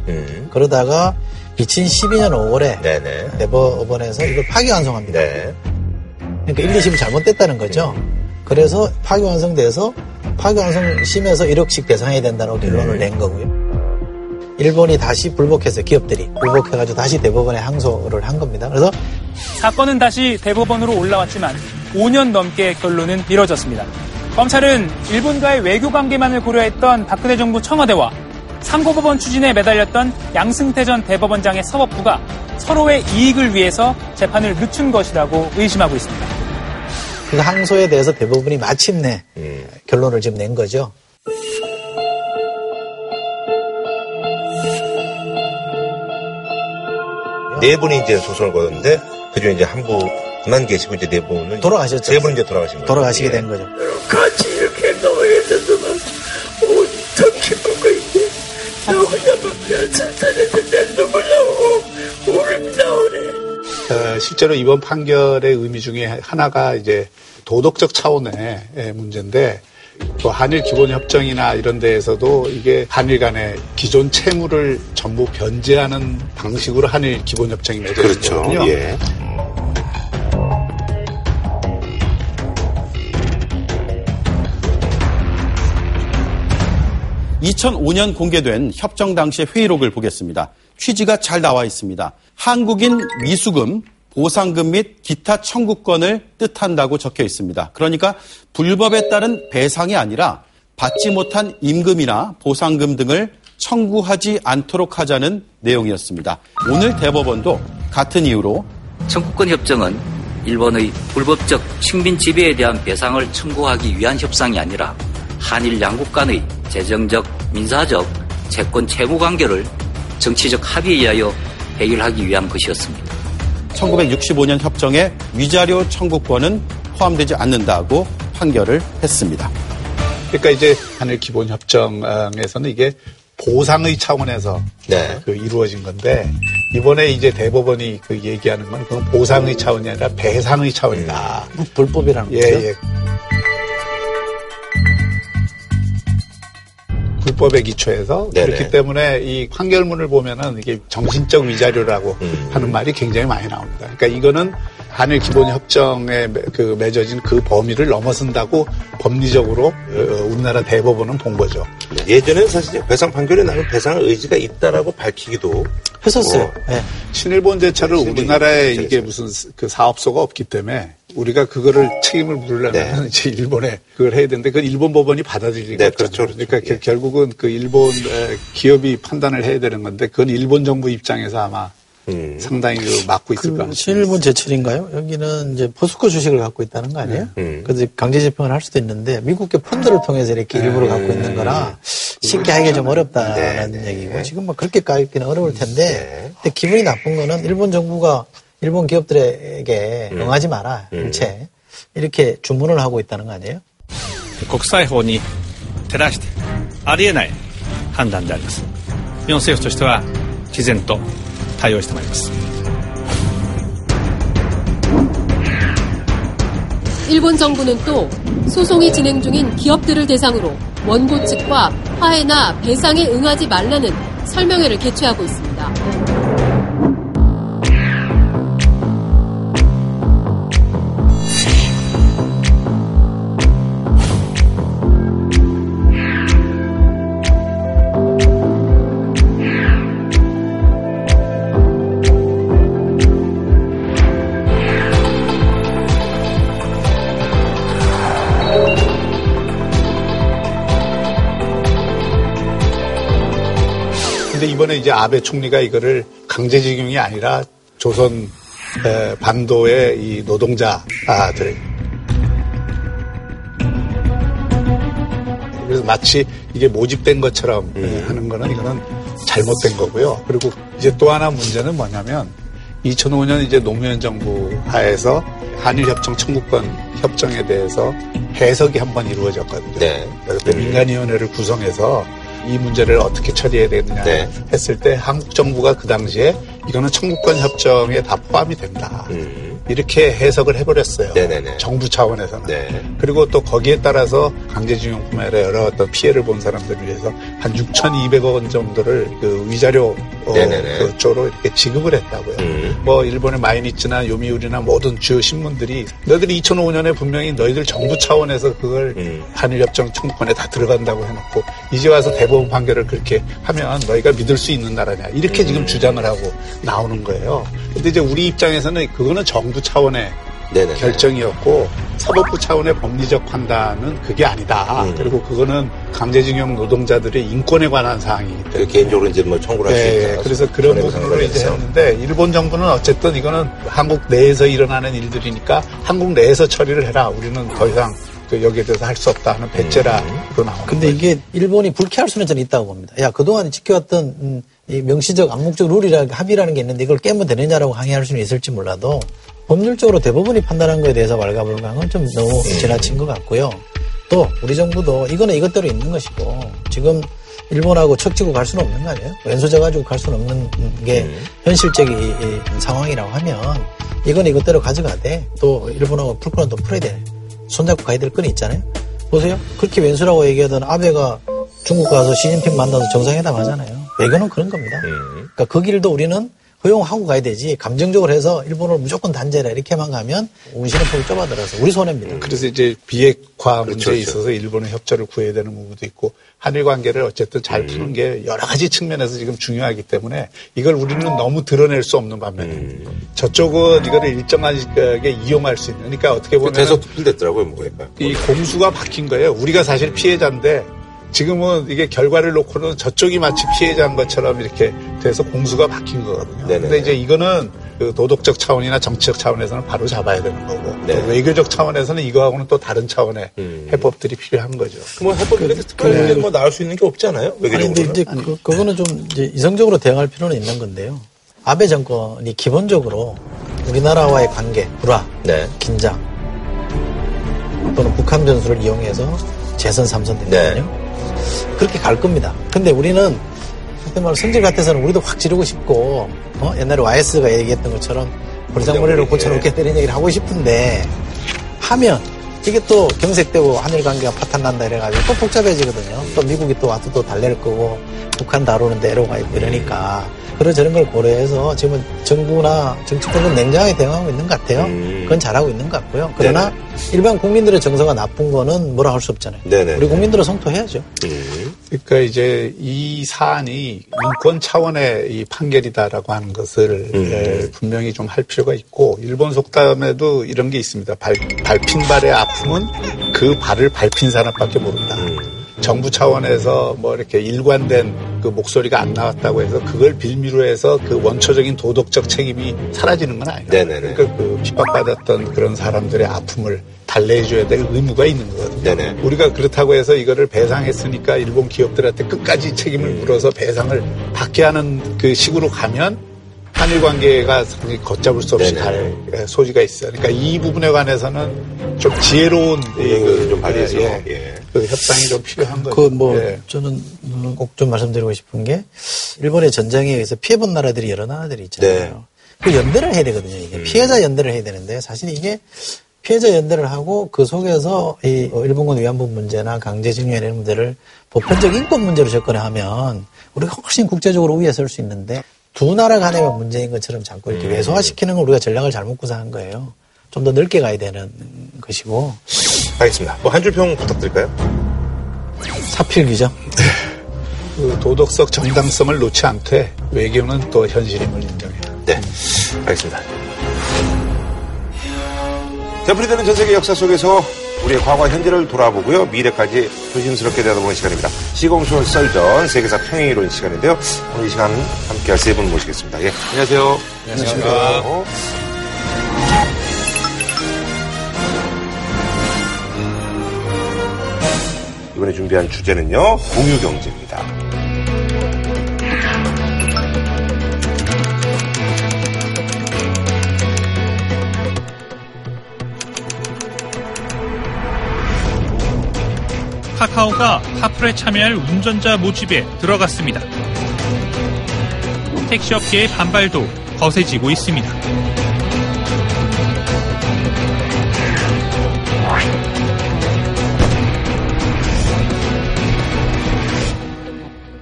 그러다가 2012년 5월에 대법원에서 이걸 파기환송합니다. 네. 그러니까 1, 2심이 잘못됐다는 거죠. 그래서 파기환송돼서 파기환송심에서 1억씩 배상해야 된다는 결론을 낸 거고요. 일본이 다시 불복해서 기업들이 불복해가지고 다시 대법원에 항소를 한 겁니다. 그래서 사건은 다시 대법원으로 올라왔지만 5년 넘게 결론은 미뤄졌습니다. 검찰은 일본과의 외교 관계만을 고려했던 박근혜 정부 청와대와 상고법원 추진에 매달렸던 양승태 전 대법원장의 사법부가 서로의 이익을 위해서 재판을 늦춘 것이라고 의심하고 있습니다. 그 항소에 대해서 대법원이 마침내 결론을 지금 낸 거죠. 네 분이 이제 소송을 걸었는데 그중에 이제 한 분만 계시고 이제 네 분은 돌아가셨죠. 세 분은 이제 돌아가신 거예요. 돌아가시게 된 거죠. 같이 이렇게 너의 데서는 온통 기쁜 거 있네. 나 혼자만 사탄에서 내 눈물 나오고 울음 나오네. 실제로 이번 판결의 의미 중에 하나가 이제 도덕적 차원의 문제인데. 또 한일 기본협정이나 이런 데에서도 이게 한일 간의 기존 채무를 전부 변제하는 방식으로 한일 기본협정이 맺어진 그렇죠. 거거든요. 예. (2005년) 공개된 협정 당시의 회의록을 보겠습니다. 취지가 잘 나와 있습니다. 한국인 미수금 보상금 및 기타 청구권을 뜻한다고 적혀 있습니다. 그러니까 불법에 따른 배상이 아니라 받지 못한 임금이나 보상금 등을 청구하지 않도록 하자는 내용이었습니다. 오늘 대법원도 같은 이유로 청구권 협정은 일본의 불법적 식민 지배에 대한 배상을 청구하기 위한 협상이 아니라 한일 양국 간의 재정적, 민사적, 채권 채무 관계를 정치적 합의에 의하여 해결하기 위한 것이었습니다. 1965년 협정에 위자료 청구권은 포함되지 않는다고 판결을 했습니다. 그러니까 이제 한일 기본협정에서는 이게 보상의 차원에서 그 이루어진 건데 이번에 이제 대법원이 그 얘기하는 건 그건 보상의 차원이 아니라 배상의 차원이다. 불법이라는 거죠. 예. 법에 기초해서 그렇기 때문에 이 판결문을 보면은 이게 정신적 위자료라고 하는 말이 굉장히 많이 나옵니다. 그러니까 이거는 한일 기본협정에 그 맺어진 그 범위를 넘어선다고 법리적으로 우리나라 대법원은 본 거죠. 예전에 사실 배상 판결에 나는 배상 의지가 있다라고 밝히기도 했었어요. 네. 신일본 제철을 우리나라에 이게 무슨 그 사업소가 없기 때문에 우리가 그거를 책임을 물으려면 이제 일본에 그걸 해야 되는데 그 일본 법원이 받아들이거든요. 네, 그렇죠. 그러니까 결국은 그 일본 기업이 판단을 해야 되는 건데 그건 일본 정부 입장에서 아마 상당히 막고 있을 것 같습니다. 신일본 제철인가요? 여기는 이제 포스코 주식을 갖고 있다는 거 아니에요? 그래서 강제 집행을 할 수도 있는데 미국의 펀드를 통해서 이렇게 일부러 갖고 있는 거라 쉽게 하기가 좀 어렵다는 얘기고 지금 막 그렇게 까있기는 어려울 텐데 근데 기분이 나쁜 거는 일본 정부가 일본 기업들에게 응하지 마라, 일체. 이렇게 주문을 하고 있다는 거 아니에요? 국제법에照らしてありえない判断であります。日本政府としては自然と対応してまいります。일본정부는또 소송이 진행 중인 기업들을 대상으로 원고 측과 화해나 배상에 응하지 말라는 설명회를 개최하고 있습니다. 이번에 이제 아베 총리가 이거를 강제징용이 아니라 조선 반도의 이 노동자들, 그래서 마치 이게 모집된 것처럼 하는 거는 이거는 잘못된 거고요. 그리고 이제 또 하나 문제는 뭐냐면 2005년 이제 노무현 정부 하에서 한일협정 청구권 협정에 대해서 해석이 한번 이루어졌거든요. 네. 그때 민간위원회를 구성해서 이 문제를 어떻게 처리해야 되느냐 했을 때 한국 정부가 그 당시에 이거는 청구권 협정에 다 포함이 된다. 이렇게 해석을 해버렸어요. 네네네. 정부 차원에서는. 네. 그리고 또 거기에 따라서 강제징용뿐만 아니라 여러 어떤 피해를 본 사람들을 위해서 한 6,200억 원 정도를 그 위자료 쪽으로 이렇게 지급을 했다고요. 뭐 일본의 마이니치나 요미우리나 모든 주요 신문들이 너희들이 2005년에 분명히 너희들 정부 차원에서 그걸 한일협정 청구권에 다 들어간다고 해놓고 이제 와서 대법원 판결을 그렇게 하면 너희가 믿을 수 있는 나라냐 이렇게 지금 주장을 하고 나오는 거예요. 근데 이제 우리 입장에서는 그거는 정부 차원의 결정이었고 사법부 차원의 법리적 판단은 그게 아니다. 그리고 그거는 강제징용 노동자들의 인권에 관한 사항이기 때문에 개인적으로 이제 뭐 청구를 할 수 있다. 그래서 그런 부분으로 이제 했는데 일본 정부는 어쨌든 이거는 한국 내에서 일어나는 일들이니까 한국 내에서 처리를 해라. 우리는 더 이상 여기에 대해서 할 수 없다 하는 배째라로 나옵니다. 근데 이게 일본이 불쾌할 수는 저는 있다고 봅니다. 야, 그동안 지켜왔던 이 명시적 암묵적 룰이라 합의라는 게 있는데 이걸 깨면 되느냐라고 항의할 수는 있을지 몰라도 법률적으로 대부분이 판단한 거에 대해서 왈가불강은 좀 너무 지나친 것 같고요. 또 우리 정부도 이거는 이것대로 있는 것이고 지금 일본하고 척지고 갈 수는 없는 거 아니에요? 왼수저 가지고 갈 수는 없는 게 현실적인 상황이라고 하면 이건 이것대로 가져가되 또 일본하고 풀 거는 또 풀어야 돼. 손잡고 가야 될 건 있잖아요. 보세요. 그렇게 왼수라고 얘기하던 아베가 중국 가서 시진핑 만나서 정상회담 하잖아요. 외교는 그런 겁니다. 그러니까 그 길도 우리는 허용하고 가야 되지 감정적으로 해서 일본을 무조건 단죄라 이렇게만 가면 온실의 폭이 좁아들어서 우리 손해입니다. 그래서 이제 비핵화 문제에 있어서 일본의 협조를 구해야 되는 부분도 있고 한일 관계를 어쨌든 잘 푸는 게 여러 가지 측면에서 지금 중요하기 때문에 이걸 우리는 너무 드러낼 수 없는 반면에 저쪽은 이거를 일정하게 이용할 수 있는 그러니까 어떻게 보면 계속 풀렸더라고요. 이 공수가 바뀐 거예요. 우리가 사실 피해자인데 지금은 이게 결과를 놓고는 저쪽이 마치 피해자인 것처럼 이렇게 돼서 공수가 바뀐 거거든요. 그런데 이제 이거는 그 도덕적 차원이나 정치적 차원에서는 바로 잡아야 되는 거고 외교적 차원에서는 이거하고는 또 다른 차원의 해법들이 필요한 거죠. 뭐 해법이 이렇게 특별히 뭐 나올 수 있는 게 없잖아요. 외교적으로는. 근데 이제 그거는 좀 이제 이성적으로 대응할 필요는 있는 건데요. 아베 정권이 기본적으로 우리나라와의 관계, 불화, 긴장 또는 북한 전술을 이용해서 재선, 삼선 됐거든요. 그렇게 갈 겁니다. 근데 우리는 그때 말로 성질 같아서는 우리도 확 지르고 싶고 옛날에 YS가 얘기했던 것처럼 골상머리를 고쳐놓게 때리는 얘기를 하고 싶은데 하면 이게 또 경색되고 한일 관계가 파탄난다 이래가지고 또 복잡해지거든요. 또 미국이 또 와서 또 달랠 거고 북한 다루는데 애로가 있고 이러니까 그러저런 걸 고려해서 지금은 정부나 정치권은 냉정하게 대응하고 있는 것 같아요. 그건 잘하고 있는 것 같고요. 그러나 일반 국민들의 정서가 나쁜 거는 뭐라 할 수 없잖아요. 우리 국민들은 성토해야죠. 그러니까 이제 이 사안이 인권 차원의 이 판결이다라고 하는 것을 분명히 좀 할 필요가 있고 일본 속담에도 이런 게 있습니다. 밟힌 발의 아픔은 그 발을 밟힌 사람밖에 모른다. 정부 차원에서 뭐 이렇게 일관된 그 목소리가 안 나왔다고 해서 그걸 빌미로 해서 그 원초적인 도덕적 책임이 사라지는 건 아니에요. 그러니까 그 핍박받았던 그런 사람들의 아픔을 달래줘야 될 의무가 있는 거거든요. 우리가 그렇다고 해서 이거를 배상했으니까 일본 기업들한테 끝까지 책임을 물어서 배상을 받게 하는 그 식으로 가면 한일 관계가 상당히 걷잡을 수 없이 갈 소지가 있어요. 그러니까 이 부분에 관해서는 좀 지혜로운 좀 발휘해서 그 협상이 좀 필요한 거죠. 저는 꼭 좀 말씀드리고 싶은 게 일본의 전쟁에 의해서 피해본 나라들이 여러 나라들이 있잖아요. 네. 그 연대를 해야 되거든요. 이게 피해자 연대를 해야 되는데 사실 이게 피해자 연대를 하고 그 속에서 이 일본군 위안부 문제나 강제징용 이런 문제를 보편적 인권 문제로 접근하면 우리가 훨씬 국제적으로 우위에 설 수 있는데 두 나라 간에만 문제인 것처럼 자꾸 이렇게 왜소화시키는 건 우리가 전략을 잘못 구사한 거예요. 좀 더 넓게 가야 되는 것이고. 알겠습니다. 한 줄 평 부탁드릴까요? 사필귀정. 그 도덕적 정당성을 놓지 않되 외교는 또 현실임을 인정해요. 네. 알겠습니다. 되풀이되는 전세계 역사 속에서 우리의 과거와 현재를 돌아보고요. 미래까지 조심스럽게 들여다보는 시간입니다. 시공쇼 썰전 세계사 평행이론 시간인데요. 오늘 이 시간 함께할 세 분 모시겠습니다. 예, 안녕하세요. 안녕하십니까. 이번에 준비한 주제는요. 공유경제입니다. 카카오가 카풀에 참여할 운전자 모집에 들어갔습니다. 택시업계의 반발도 거세지고 있습니다.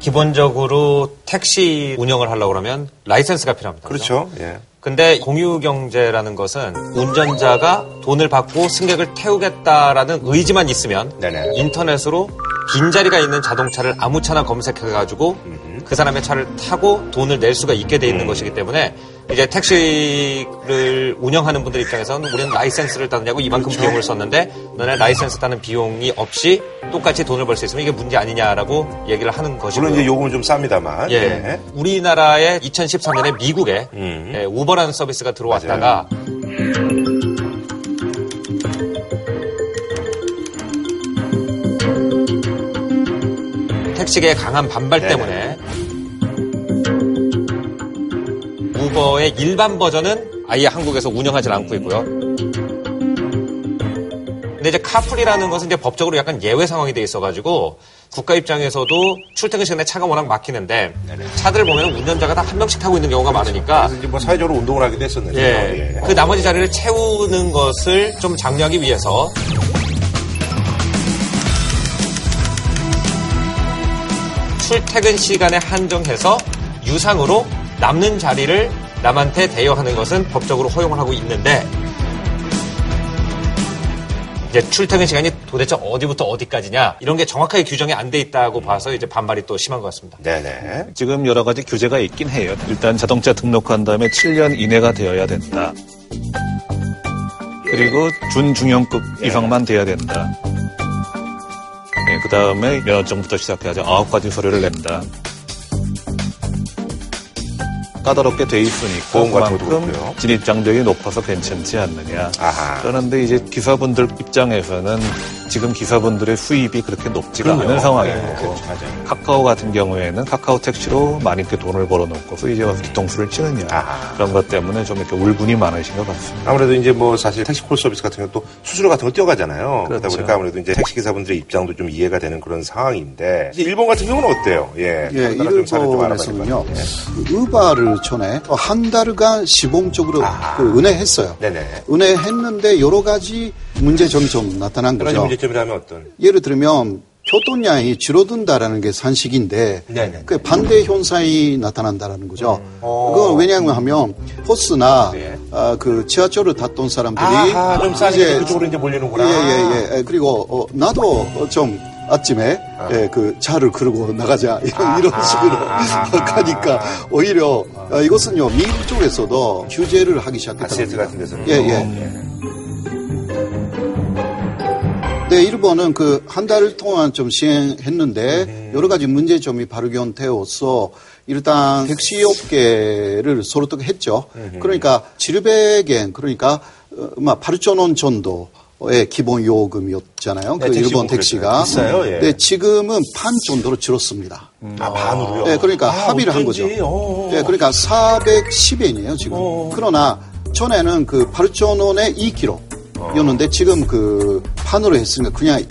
기본적으로 택시 운영을 하려고 그러면 라이센스가 필요합니다. 그렇죠. 예. 근데 공유경제라는 것은 운전자가 돈을 받고 승객을 태우겠다라는 의지만 있으면 네네. 인터넷으로 빈자리가 있는 자동차를 아무 차나 검색해가지고 그 사람의 차를 타고 돈을 낼 수가 있게 돼 있는 것이기 때문에 이제 택시를 운영하는 분들 입장에서는 우리는 라이센스를 따느냐고 이만큼 그렇죠. 비용을 썼는데 너네 라이센스 따는 비용이 없이 똑같이 돈을 벌 수 있으면 이게 문제 아니냐라고 얘기를 하는 것이고요. 물론 이제 요금은 좀 쌉니다만. 예. 네. 우리나라에 2013년에 미국에 예, 우버라는 서비스가 들어왔다가 맞아요. 택시계의 강한 반발 네네. 때문에 우버의 일반 버전은 아예 한국에서 운영하지 않고 있고요. 근데 이제 카풀이라는 것은 이제 법적으로 약간 예외 상황이 돼 있어가지고 국가 입장에서도 출퇴근 시간에 차가 워낙 막히는데 네네. 차들을 보면 운전자가 다 한 명씩 타고 있는 경우가 그렇죠. 많으니까 그래서 이제 뭐 사회적으로 운동을 하기도 했었는데 예. 예. 그 나머지 자리를 채우는 것을 좀 장려하기 위해서. 출퇴근 시간에 한정해서 유상으로 남는 자리를 남한테 대여하는 것은 법적으로 허용을 하고 있는데 이제 출퇴근 시간이 도대체 어디부터 어디까지냐 이런 게 정확하게 규정이 안 돼 있다고 봐서 이제 반발이 또 심한 것 같습니다. 네네. 지금 여러 가지 규제가 있긴 해요. 일단 자동차 등록한 다음에 7년 이내가 되어야 된다. 그리고 준중형급 이상만 돼야 된다. 네, 그 다음에 면허증부터 시작해야지 9가지 서류를 낸다. 까다롭게 돼 있으니까 그만큼 진입 장벽이 높아서 괜찮지 않느냐. 아하. 그런데 이제 기사분들 입장에서는 지금 기사분들의 수입이 그렇게 높지가 그럼요. 않은 상황이고 네, 그렇죠. 카카오 같은 경우에는 카카오 택시로 많이 이렇게 돈을 벌어놓고서 이제 와서 뒤통수를 치느냐 아하. 그런 것 때문에 좀 이렇게 울분이 많으신 것 같습니다. 아무래도 이제 뭐 사실 택시콜 서비스 같은 경우 또 수수료 같은 거 뛰어가잖아요. 그렇죠. 그러다 보니까 아무래도 이제 택시 기사분들의 입장도 좀 이해가 되는 그런 상황인데 이제 일본 같은 경우는 어때요? 예, 예 일본에서는요. 우버를 전에 한 달간 시범적으로 은행했어요. 네네. 은행했는데 여러 가지 문제점이 좀 나타난 거죠. 문제점이라면 어떤? 예를 들면 교통량이 줄어든다라는 게 산식인데 네네. 그 반대 현상이 나타난다라는 거죠. 그건 왜냐하면 버스나 네. 그 지하철을 탔던 사람들이 좀 싸게 그쪽으로 이제 몰리는구나. 예예예. 예. 그리고 나도 좀 아침에 예, 그 차를 끌고 나가자 이런 식으로 가니까 오히려 이것은요 미국 쪽에서도 규제를 하기 시작했다는 겁니다. 예예. 네, 일본은 그 한 달 동안 좀 시행했는데 여러 가지 문제점이 발견되어서 일단 택시 업계를 설득했죠. 그러니까 700엔 그러니까 8,000원 정도. 기본 요금이었잖아요. 네, 그 일본 택시가. 비싸요. 예. 네, 지금은 반 정도로 줄었습니다. 아, 반으로요? 네, 그러니까 합의를 어쩐지. 한 거죠. 네, 그러니까 410엔이에요, 지금. 그러나 전에는 그 8,000원에 2kg였는데 지금 그 판으로 했으니까 그냥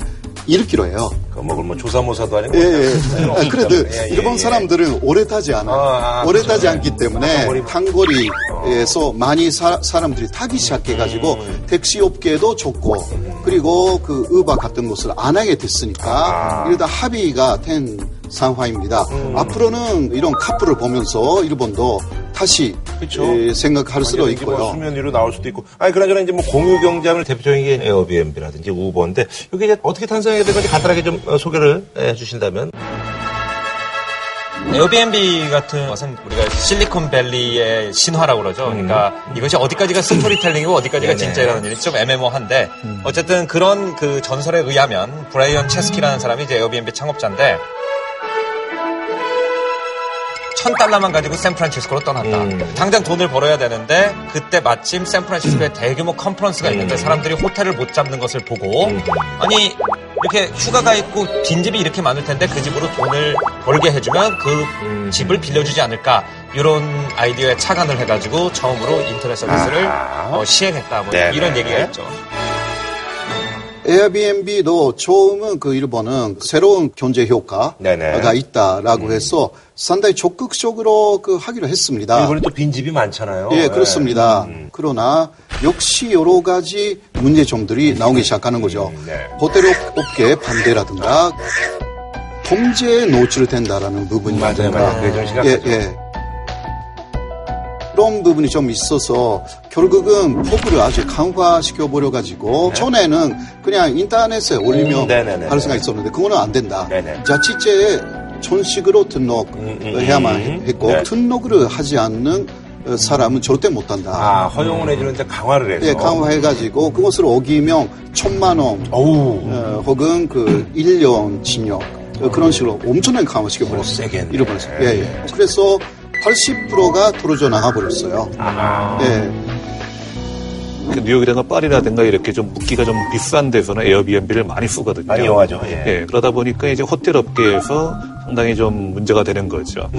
1kg예요. 그뭐 뭐 조사모사도 아니고. 예. 그래도 일본 사람들은 오래 타지 않아요. 오래 그렇죠. 타지 않기 때문에 단거리에서 많이 사람들이 타기 시작해가지고 택시 업계도 좋고 그리고 그 우버 같은 것을 안 하게 됐으니까 이러다 합의가 된 상황입니다. 앞으로는 이런 카풀을 보면서 일본도 다시 예, 생각할 수도 있고요. 뭐 수면 위로 나올 수도 있고. 아니 그나저나 이제 뭐 공유 경쟁을 대표적인 게 에어비앤비라든지 우버인데 이게 이제 어떻게 탄생해야 될 건지 간단하게 좀 소개를 해주신다면. 에어비앤비 같은 것은 우리가 실리콘밸리의 신화라고 그러죠. 그러니까 이것이 어디까지가 스토리텔링이고 어디까지가 진짜라는 일이 좀 애매모호한데 어쨌든 그런 그 전설에 의하면 브라이언 체스키라는 사람이 이제 에어비앤비 창업자인데. $1,000만 가지고 샌프란시스코로 떠난다. 당장 돈을 벌어야 되는데 그때 마침 샌프란시스코에 대규모 컨퍼런스가 있는데 사람들이 호텔을 못 잡는 것을 보고 아니 이렇게 휴가가 있고 빈집이 이렇게 많을 텐데 그 집으로 돈을 벌게 해주면 그 집을 빌려주지 않을까. 이런 아이디어에 착안을 해가지고 처음으로 인터넷 서비스를 시행했다. 뭐 이런 얘기가 있죠. 에어비앤비도 처음은 그 일본은 새로운 경제 효과가 있다라고 해서 상당히 적극적으로 그 하기로 했습니다. 일본에 또 빈집이 많잖아요. 예, 그렇습니다. 그러나 역시 여러 가지 문제점들이 나오기 시작하는 거죠. 호텔 업계의 반대라든가 범죄에 노출된다라는 부분입니다. 맞아요. 예. 그런 부분이 좀 있어서 결국은 포부를 아주 강화시켜버려가지고 전에는 그냥 인터넷에 올리면 할 생각이 있었는데 그거는 안 된다. 자치제에 전식으로 등록해야만 했고 등록을 하지 않는 사람은 절대 못한다. 허용을 해주는 이제 강화를 해서. 네, 강화해가지고 그것을 어기면 1,000만 원 혹은 그 1년 징역 그런 식으로 엄청나게 강화시켜버렸어요. 일본에서. 예. 그래서 80%가 떨어져 나가버렸어요. 네. 뉴욕이라든가 파리라든가 이렇게 좀 묵기가 좀 비싼 데서는 에어비앤비를 많이 쓰거든요. 많이 이용하죠. 예. 그러다 보니까 이제 호텔업계에서 상당히 좀 문제가 되는 거죠.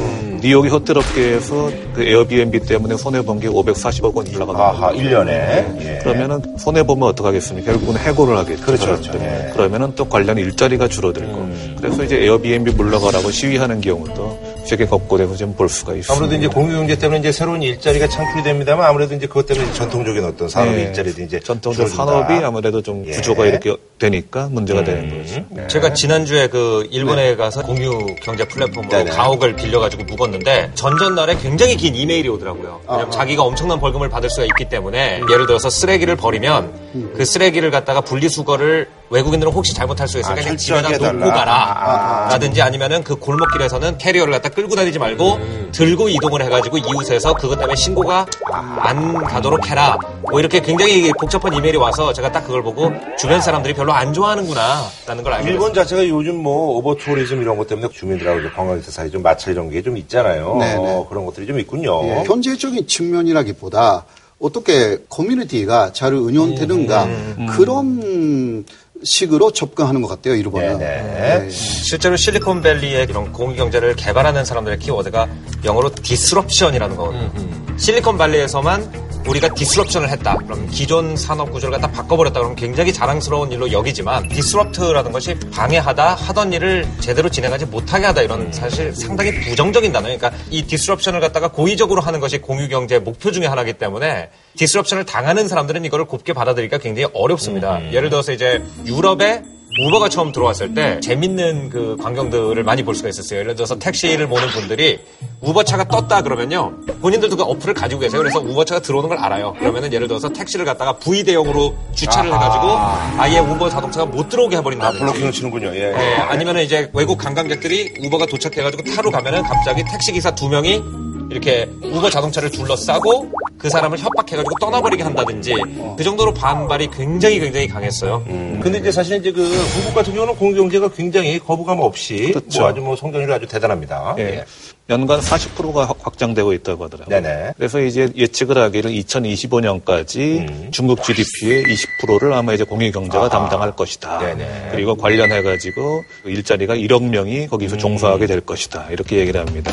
뉴욕의 호텔업계에서 그 에어비앤비 때문에 손해본 게 540억 원 올라가거든요. 1년에. 그러면은 손해보면 어떡하겠습니까? 결국은 해고를 하겠죠. 그렇죠. 예. 그러면은 또 관련 일자리가 줄어들고. 그래서 이제 에어비앤비 물러가라고 시위하는 경우도 되게 걱고되고 좀 볼 수가 있습니다. 아무래도 이제 공유경제 때문에 이제 새로운 일자리가 창출이 됩니다만 아무래도 이제 그것 때문에 전통적인 어떤 산업 일자리도 이제 전통적 산업이 아무래도 좀 구조가 이렇게 되니까 문제가 되는 거죠. 제가 지난주에 그 일본에 가서 공유경제 플랫폼으로 가옥을 빌려가지고 묵었는데 전전날에 굉장히 긴 이메일이 오더라고요. 왜냐면 자기가 엄청난 벌금을 받을 수가 있기 때문에 예를 들어서 쓰레기를 버리면 그 쓰레기를 갖다가 분리수거를 외국인들은 혹시 잘못할 수 있으니까 그냥 집에다 놓고 가라. 라든지 아니면은 그 골목길에서는 캐리어를 갖다 끌고 다니지 말고 들고 이동을 해가지고 이웃에서 그것 때문에 신고가 안 가도록 해라. 뭐 이렇게 굉장히 복잡한 이메일이 와서 제가 딱 그걸 보고 주변 사람들이 별로 안 좋아하는구나. 라는 걸 알게 됐어요. 일본 자체가 요즘 뭐 오버투어리즘 이런 것 때문에 주민들하고 관광객들 사이 좀 마찰 이런 게 좀 있잖아요. 그런 것들이 좀 있군요. 현재적인 측면이라기보다 어떻게 커뮤니티가 잘 운영되는가 그런 식으로 접근하는 것 같아요, 일본은. 실제로 실리콘밸리의 이런 공유경제를 개발하는 사람들의 키워드가 영어로 디스럽션이라는 거거든요. 실리콘밸리에서만 우리가 디스럽션을 했다. 그럼 기존 산업 구조를 갖다 바꿔버렸다. 그럼 굉장히 자랑스러운 일로 여기지만 디스럽트라는 것이 방해하다, 하던 일을 제대로 진행하지 못하게 하다. 이런 사실 상당히 부정적인 단어예요. 그러니까 이 디스럽션을 갖다가 고의적으로 하는 것이 공유경제의 목표 중에 하나이기 때문에 디스럽션을 당하는 사람들은 이걸 곱게 받아들이기가 굉장히 어렵습니다. 예를 들어서 이제 유럽에 우버가 처음 들어왔을 때 재밌는 그 광경들을 많이 볼 수가 있었어요. 예를 들어서 택시를 모는 분들이 우버차가 떴다 그러면요. 본인들도 그 어플을 가지고 계세요. 그래서 우버차가 들어오는 걸 알아요. 그러면은 예를 들어서 택시를 갖다가 V 대형으로 주차를 해가지고 아예 우버 자동차가 못 들어오게 해버린다든지. 블로킹을 치는군요. 예. 아니면은 이제 외국 관광객들이 우버가 도착해가지고 타러 가면은 갑자기 택시기사 2명이 이렇게 우버 자동차를 둘러싸고 그 사람을 협박해가지고 떠나버리게 한다든지 그 정도로 반발이 굉장히 강했어요. 근데 이제 사실 이제 그 중국 같은 경우는 공공경제가 굉장히 거부감 없이 그렇죠. 뭐 아주 뭐 성장률이 아주 대단합니다. 예. 연간 40%가 확장되고 있다고 하더라고요. 네네. 그래서 이제 예측을 하기를 2025년까지 중국 GDP의 20%를 아마 이제 공유경제가 담당할 것이다. 네네. 그리고 관련해가지고 일자리가 1억 명이 거기서 종사하게 될 것이다. 이렇게 얘기를 합니다.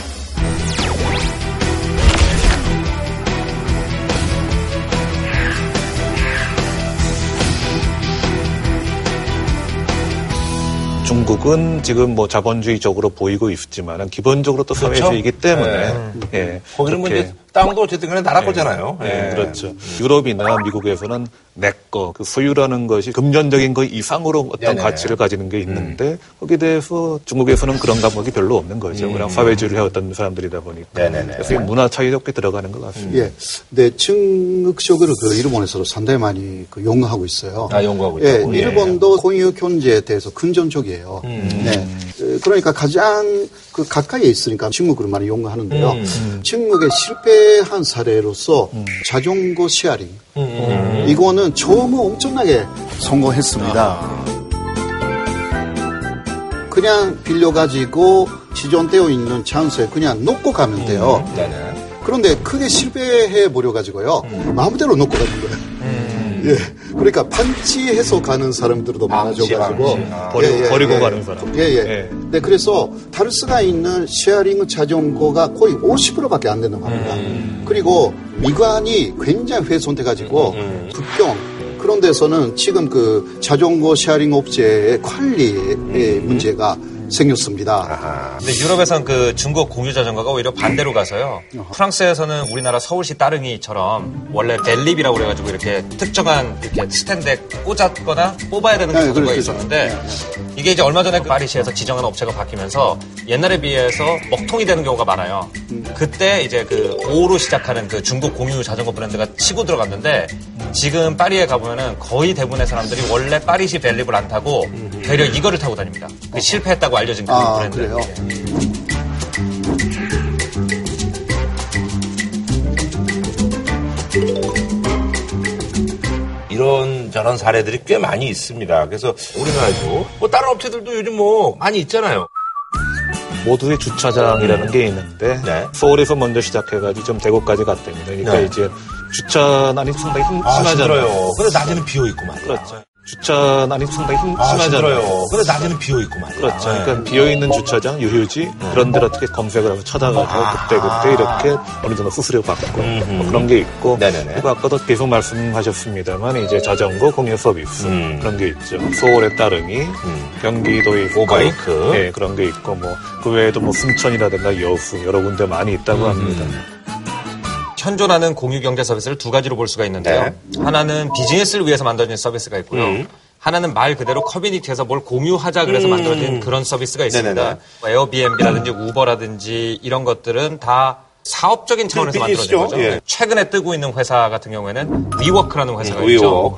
중국은 지금 뭐 자본주의적으로 보이고 있지만 기본적으로 또 사회주의이기 때문에 예. 거기는 뭐 이제 땅도 어쨌든 간에 나라 거잖아요. 예. 그렇죠. 유럽이나 미국에서는 내 거, 그 소유라는 것이 금전적인 거 이상으로 어떤 가치를 가지는 게 있는데 거기에 대해서 중국에서는 그런 감각이 별로 없는 거죠. 그냥 사회주의를 해왔던 사람들이다 보니까. 그래서 문화 차이도 꽤 들어가는 것 같습니다. 예. 네, 중국적으로 그 일본에서도 상당히 많이 그 용어하고 있어요. 아, 용어하고 있다고. 예, 일본도 공유 경제에 대해서 긍정적이에요. 네. 그러니까 가장 그 가까이에 있으니까 중국으로 많이 용어하는데요. 중국의 실패한 사례로서 자전거 쉐어링. 이거는 정말 엄청나게 성공했습니다. 그냥 빌려가지고 지정되어 있는 찬스에 그냥 놓고 가면 돼요. 그런데 크게 실패해 버려가지고요. 마음대로 놓고 가는 거예요. 예. 그러니까 판치해서 가는 사람들도 많아져가지고 버리고 가는 사람. 네, 그래서 다르스가 있는 쉐어링 자전거가 거의 50%밖에 안 되는 겁니다. 그리고 미관이 굉장히 훼손돼가지고 북경 그런 데서는 지금 그 자전거 쉐어링 업체의 관리의 문제가 생겼습니다. 아하. 근데 유럽에서는 그 중국 공유 자전거가 오히려 반대로 가서요. 프랑스에서는 우리나라 서울시 따릉이처럼 원래 벨립이라고 그래가지고 이렇게 특정한 이렇게 스탠드에 꽂았거나 뽑아야 되는 경우가 있었는데 이게 이제 얼마 전에 파리시에서 지정한 업체가 바뀌면서 옛날에 비해서 먹통이 되는 경우가 많아요. 그때 이제 그 O로 시작하는 그 중국 공유 자전거 브랜드가 치고 들어갔는데 지금 파리에 가보면은 거의 대부분의 사람들이 원래 파리시 벨립을 안 타고 되려 이거를 타고 다닙니다. 그 실패했다고. 알려진 브랜드. 그래요? 이런 저런 사례들이 꽤 많이 있습니다. 그래서 우리나라도 뭐 다른 업체들도 요즘 뭐 많이 있잖아요. 모두의 주차장이라는 게 있는데 서울에서 먼저 시작해가지고 좀 대구까지 갔답니다. 그러니까 이제 주차난이 상당히 심하잖아요. 근데 낮에는 비어 있고 말이야. 그렇죠. 주차난이 상당히 심하잖아요. 근데 낮에는 비어있고 말이야. 그렇죠. 그러니까 비어있는 주차장, 유휴지, 그런 데를 어떻게 검색을 하고 찾아가고 그때그때 이렇게 어느 정도 수수료 받고 뭐 그런 게 있고. 그리고 아까도 계속 말씀하셨습니다만 이제 자전거 공유 서비스 그런 게 있죠. 서울의 따릉이, 경기도의 오바이크 그런 게 있고 뭐 그 외에도 뭐 순천이라든가 여수 여러 군데 많이 있다고 합니다. 현존하는 공유경제 서비스를 두 가지로 볼 수가 있는데요. 하나는 비즈니스를 위해서 만들어진 서비스가 있고요. 하나는 말 그대로 커뮤니티에서 뭘 공유하자 그래서 만들어진 그런 서비스가 있습니다. 에어비앤비라든지 우버라든지 이런 것들은 다 사업적인 차원에서 만들어진 거죠. 예. 최근에 뜨고 있는 회사 같은 경우에는 위워크라는 회사가 있죠.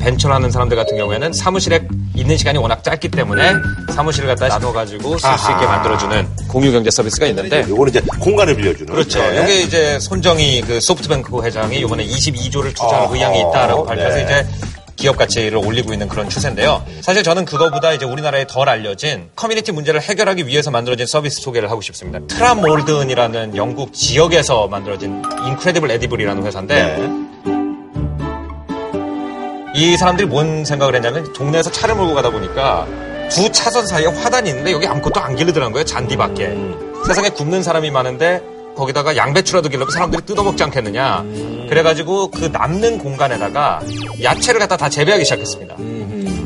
벤처를 하는 사람들 같은 경우에는 사무실에 있는 시간이 워낙 짧기 때문에 사무실을 갖다 나눠가지고 쓸 수 있게 만들어주는 공유경제 서비스가 있는데 요거는 이제 공간을 빌려주는. 그렇죠. 요게 이제 손정의 그 소프트뱅크 회장이 요번에 22조를 투자할 의향이 있다라고 발표해서 이제 기업 가치를 올리고 있는 그런 추세인데요. 사실 저는 그거보다 이제 우리나라에 덜 알려진 커뮤니티 문제를 해결하기 위해서 만들어진 서비스 소개를 하고 싶습니다. 트람몰든이라는 영국 지역에서 만들어진 인크레디블 에디블이라는 회사인데 이 사람들이 뭔 생각을 했냐면 동네에서 차를 몰고 가다 보니까 두 차선 사이에 화단이 있는데 여기 아무것도 안 기르더라는 거예요. 잔디밖에. 세상에 굶는 사람이 많은데 거기다가 양배추라도 길러면 사람들이 뜯어먹지 않겠느냐. 그래가지고 그 남는 공간에다가 야채를 갖다 다 재배하기 시작했습니다.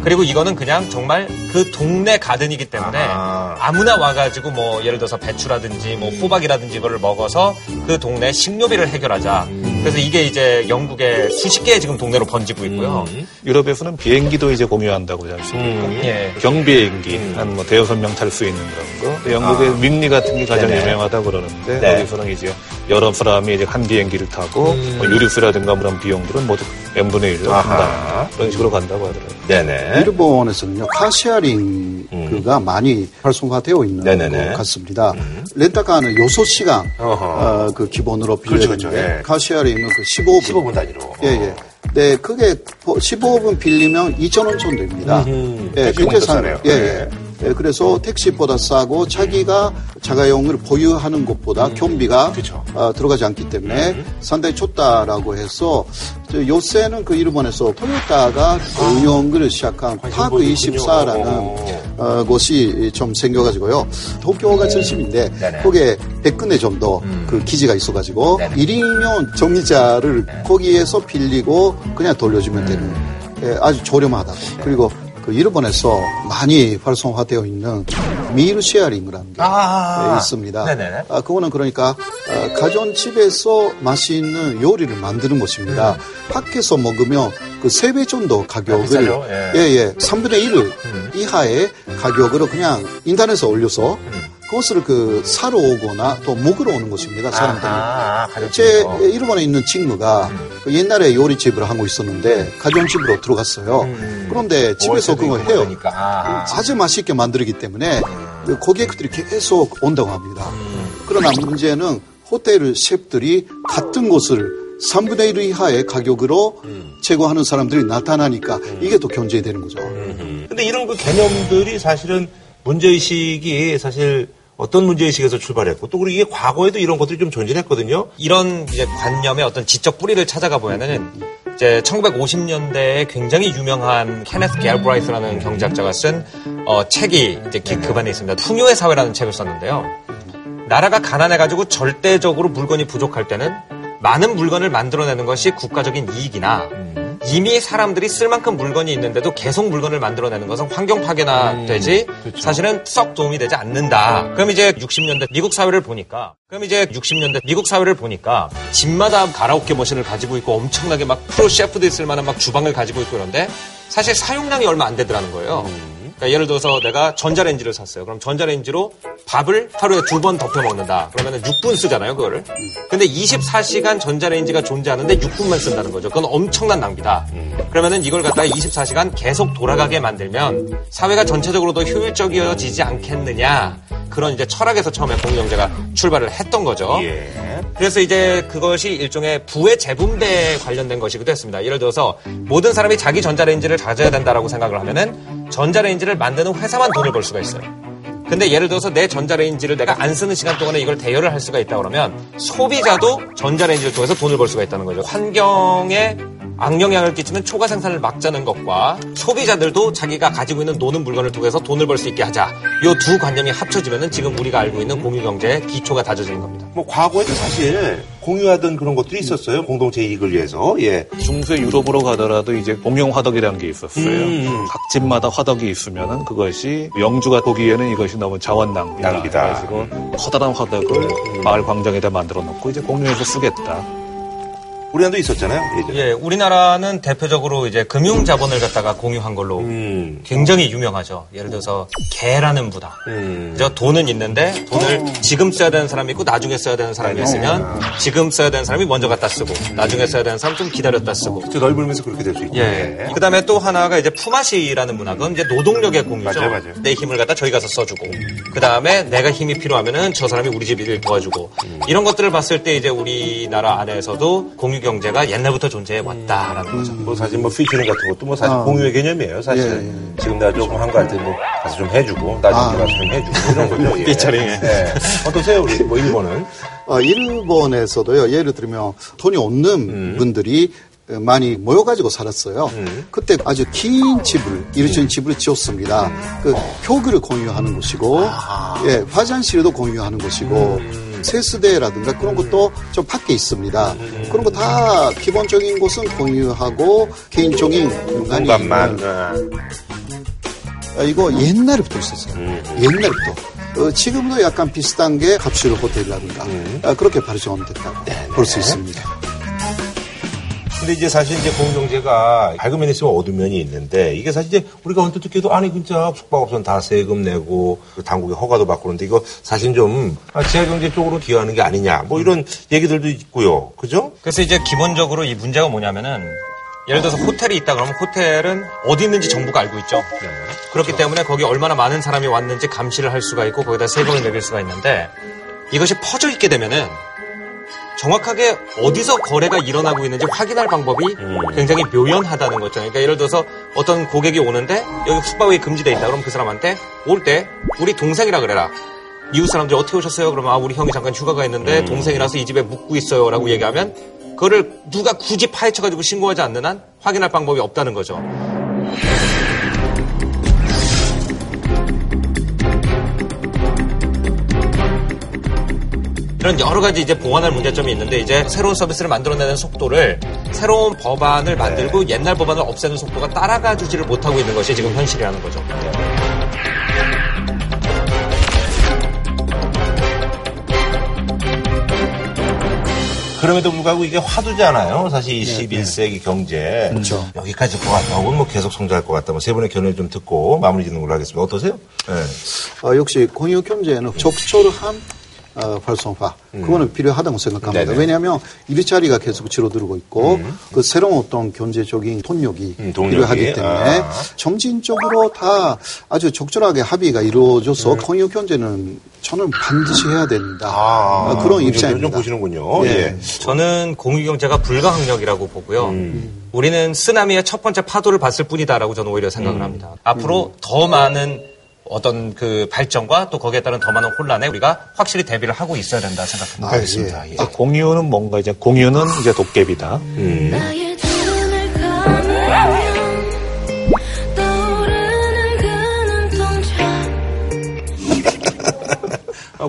그리고 이거는 그냥 정말 그 동네 가든이기 때문에 아무나 와가지고 뭐 예를 들어서 배추라든지 뭐 호박이라든지 이거를 먹어서 그 동네 식료비를 해결하자. 그래서 이게 이제 영국의 수십 개의 지금 동네로 번지고 있고요. 유럽에서는 비행기도 이제 공유한다고 하지 않습니까? 예. 경비행기, 한 뭐 대여섯 명 탈 수 있는 그런 거. 영국의 윈리 같은 게 가장 유명하다고 그러는데, 거기서는 이제 여러 사람이 이제 한 비행기를 타고, 뭐 유류세라든가 그런 비용들은 모두 n분의 1로 한다. 그런 식으로 간다고 하더라고요. 네네. 일본에서는요, 카시어링가 많이 활성화되어 있는 것 같습니다. 렌터카는 6시간, 그 기본으로 빌리는데, 예. 카시어링은 그 15분 단위로. 예, 예. 네, 그게 15분 빌리면 2,000원 정도 됩니다. 예, 굉장히 싸네요. 예, 예. 네, 그래서 택시보다 싸고 자기가 자가용을 보유하는 것보다 경비가 들어가지 않기 때문에 상당히 좋다라고 해서 요새는 그 일본에서 토요타가 운영을 시작한 파크24라는 곳이 좀 생겨가지고요. 도쿄가 중심인데 거기에 백근의 점도 그 기지가 있어가지고 1인용 정리자를 거기에서 빌리고 그냥 돌려주면 되는 아주 저렴하다고. 그리고 그 일본에서 많이 활성화되어 있는 밀쉐어링이라는 게 있습니다. 네네네. 아, 그거는 그러니까 가정집에서 맛있는 요리를 만드는 것입니다. 밖에서 먹으면 그 3배 정도 가격을 예, 3분의 1 이하의 가격으로 그냥 인터넷에 올려서 그것을 그 사러 오거나 또 먹으러 오는 것입니다. 사람들이. 제 일본에 있는 친구가 옛날에 요리집을 하고 있었는데 가정집으로 들어갔어요. 그런데 집에서 그걸 해요. 아주 맛있게 만들기 때문에 고객들이 계속 온다고 합니다. 그러나 문제는 호텔 셰프들이 같은 곳을 3분의 1 이하의 가격으로 제공하는 사람들이 나타나니까 이게 또 경쟁이 되는 거죠. 근데 이런 그 개념들이 사실은 문제의식이 사실 어떤 문제의식에서 출발했고, 또 그리고 이게 과거에도 이런 것들이 좀 존재했거든요. 이런 이제 관념의 어떤 지적 뿌리를 찾아가 보면은, 이제 1950년대에 굉장히 유명한 케네스 갤브라이스라는 경제학자가 쓴 책이 이제 기급안에 있습니다. 풍요의 사회라는 책을 썼는데요. 나라가 가난해가지고 절대적으로 물건이 부족할 때는 많은 물건을 만들어내는 것이 국가적인 이익이나, 이미 사람들이 쓸 만큼 물건이 있는데도 계속 물건을 만들어내는 것은 환경 파괴나 되지 사실은 썩 도움이 되지 않는다. 그럼 이제 60년대 미국 사회를 보니까 집마다 가라오케 머신을 가지고 있고 엄청나게 막 프로 셰프도 있을 만한 막 주방을 가지고 있고 그런데 사실 사용량이 얼마 안 되더라는 거예요. 그러니까 예를 들어서 내가 전자레인지를 샀어요. 그럼 전자레인지로 밥을 하루에 2번 덮여 먹는다. 그러면 6분 쓰잖아요, 그거를. 근데 24시간 전자레인지가 존재하는데 6분만 쓴다는 거죠. 그건 엄청난 낭비다. 그러면은 이걸 갖다가 24시간 계속 돌아가게 만들면 사회가 전체적으로 더 효율적이어지지 않겠느냐. 그런 이제 철학에서 처음에 공유경제가 출발을 했던 거죠. 그래서 이제 그것이 일종의 부의 재분배에 관련된 것이기도 했습니다. 예를 들어서 모든 사람이 자기 전자레인지를 가져야 된다라고 생각을 하면은 전자레인지를 만드는 회사만 돈을 벌 수가 있어요. 근데 예를 들어서 내 전자레인지를 내가 안 쓰는 시간 동안에 이걸 대여를 할 수가 있다 그러면 소비자도 전자레인지를 통해서 돈을 벌 수가 있다는 거죠. 환경에 악영향을 끼치는 초과 생산을 막자는 것과 소비자들도 자기가 가지고 있는 노는 물건을 통해서 돈을 벌 수 있게 하자. 이 두 관념이 합쳐지면은 지금 우리가 알고 있는 공유경제의 기초가 다져지는 겁니다. 뭐 과거에도 사실 공유하던 그런 것들이 있었어요. 공동체 이익을 위해서. 예. 중세 유럽으로 가더라도 이제 공용 화덕이라는 게 있었어요. 각 집마다 화덕이 있으면은 그것이 영주가 보기에는 이것이 너무 자원 낭비다. 그래서 커다란 화덕을 마을 광장에다 만들어 놓고 이제 공유해서 쓰겠다. 우리나라도 있었잖아요. 예전에. 예, 우리나라는 대표적으로 이제 금융 자본을 갖다가 공유한 걸로 굉장히 유명하죠. 예를 들어서 개라는 부다. 그래서 돈은 있는데 돈을 지금 써야 되는 사람이 있고 나중에 써야 되는 사람이 있으면 지금 써야 되는 사람이 먼저 갖다 쓰고 나중에 써야 되는 사람 좀 기다렸다 쓰고. 그렇죠. 넓으면서 그렇게 될 수 있죠. 예. 예. 그다음에 또 하나가 이제 품앗이라는 문화. 그건 이제 노동력의 공유죠. 맞아요. 내 힘을 갖다 저기 가서 써주고. 그다음에 내가 힘이 필요하면은 저 사람이 우리 집 일을 도와주고. 이런 것들을 봤을 때 이제 우리나라 안에서도 공유 경제가 옛날부터 존재해 왔다라는 거죠. 뭐 사실 뭐 피처링 같은 것도 뭐 사실 공유의 개념이에요. 사실 지금 내가 조금 한 거 할 때 뭐 가서 좀 해주고 나중에 가서 좀 해주고 이런 거죠. 피처링. 예. 네. 어떠세요 우리 뭐 일본은? 일본에서도요. 예를 들면 돈이 없는 분들이 많이 모여가지고 살았어요. 그때 아주 긴 집을, 일층 집을 지었습니다. 그 표기를 공유하는 곳이고, 예, 화장실도 공유하는 곳이고, 세수대라든가 그런 것도 좀 밖에 있습니다. 그런 거 다 기본적인 곳은 공유하고, 개인적인 공간이. 공간만. 이거 옛날부터 있었어요. 옛날부터. 지금도 약간 비슷한 게 갑실 호텔이라든가, 그렇게 발전됐다고 볼 수 있습니다. 근데 이제 사실 이제 공공재가 밝은 면이 있으면 어두운 면이 있는데 이게 사실 이제 우리가 언뜻 듣기도 아니 진짜 숙박업소는 다 세금 내고 당국의 허가도 받고 그런데 이거 사실 좀 지하경제 쪽으로 기여하는 게 아니냐 뭐 이런 얘기들도 있고요. 그죠? 그래서 이제 기본적으로 이 문제가 뭐냐면은 예를 들어서 호텔이 있다 그러면 호텔은 어디 있는지 정부가 알고 있죠. 네, 그렇기 그렇죠. 때문에 거기 얼마나 많은 사람이 왔는지 감시를 할 수가 있고 거기다 세금을 매길 수가 있는데 이것이 퍼져 있게 되면은 정확하게 어디서 거래가 일어나고 있는지 확인할 방법이 굉장히 묘연하다는 거죠. 그러니까 예를 들어서 어떤 고객이 오는데 여기 숙박이 금지돼 있다 그럼 그 사람한테 올 때 우리 동생이라 그래라. 이웃 사람들이 어떻게 오셨어요? 그러면 아 우리 형이 잠깐 휴가가 있는데 동생이라서 이 집에 묵고 있어요 라고 얘기하면 그거를 누가 굳이 파헤쳐가지고 신고하지 않는 한 확인할 방법이 없다는 거죠. 이런 여러 가지 이제 보완할 문제점이 있는데 이제 새로운 서비스를 만들어내는 속도를 새로운 법안을 만들고 옛날 법안을 없애는 속도가 따라가 주지를 못하고 있는 것이 지금 현실이라는 거죠. 그럼에도 불구하고 이게 화두잖아요. 사실 21세기 경제. 그렇죠. 여기까지 것 같다. 혹은 뭐 계속 성장할 것 같다. 뭐 세 분의 견해를 좀 듣고 마무리 짓는 걸로 하겠습니다. 어떠세요? 네. 역시 공유 경제에는 적절한 활성화. 그거는 필요하다고 생각합니다. 네네. 왜냐하면 일자리가 계속 줄어들고 있고 그 새로운 어떤 경제적인 동력이 필요하기 때문에 점진적으로 다 아주 적절하게 합의가 이루어져서 공유 경제는 저는 반드시 해야 된다. 그런 입장입니다. 좀 보시는군요. 예. 저는 공유 경제가 불가항력이라고 보고요. 우리는 쓰나미의 첫 번째 파도를 봤을 뿐이다라고 저는 오히려 생각을 합니다. 앞으로 더 많은 어떤 그 발전과 또 거기에 따른 더 많은 혼란에 우리가 확실히 대비를 하고 있어야 된다 생각합니다. 알겠습니다. 예. 공유는 뭔가 이제 공유는 이제 도깨비다.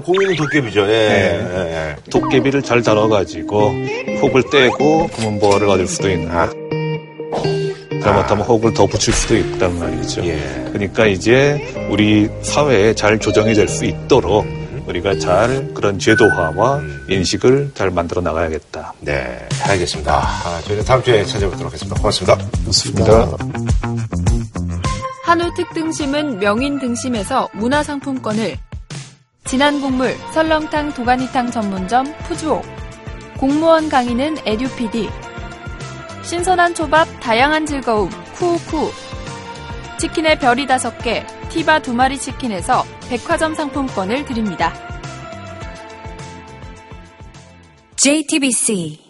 공유는 도깨비죠. 예. 예. 예. 도깨비를 잘 다뤄가지고 혹을 떼고 금은보화를 얻을 수도 있나. 잘못하면 혹을 더 붙일 수도 있단 말이죠. 예. 그러니까 이제 우리 사회에 잘 조정해질 수 있도록 우리가 잘 그런 제도화와 인식을 잘 만들어 나가야겠다. 네, 알겠습니다. 저희는 다음 주에 찾아뵙도록 하겠습니다. 고맙습니다. 고맙습니다. 한우 특등심은 명인 등심에서 문화상품권을, 진한 국물 설렁탕 도가니탕 전문점 푸주옥, 공무원 강의는 에듀피디, 신선한 초밥 다양한 즐거움 쿠우쿠, 치킨의 별이 5개 티바 2마리 치킨에서 백화점 상품권을 드립니다. JTBC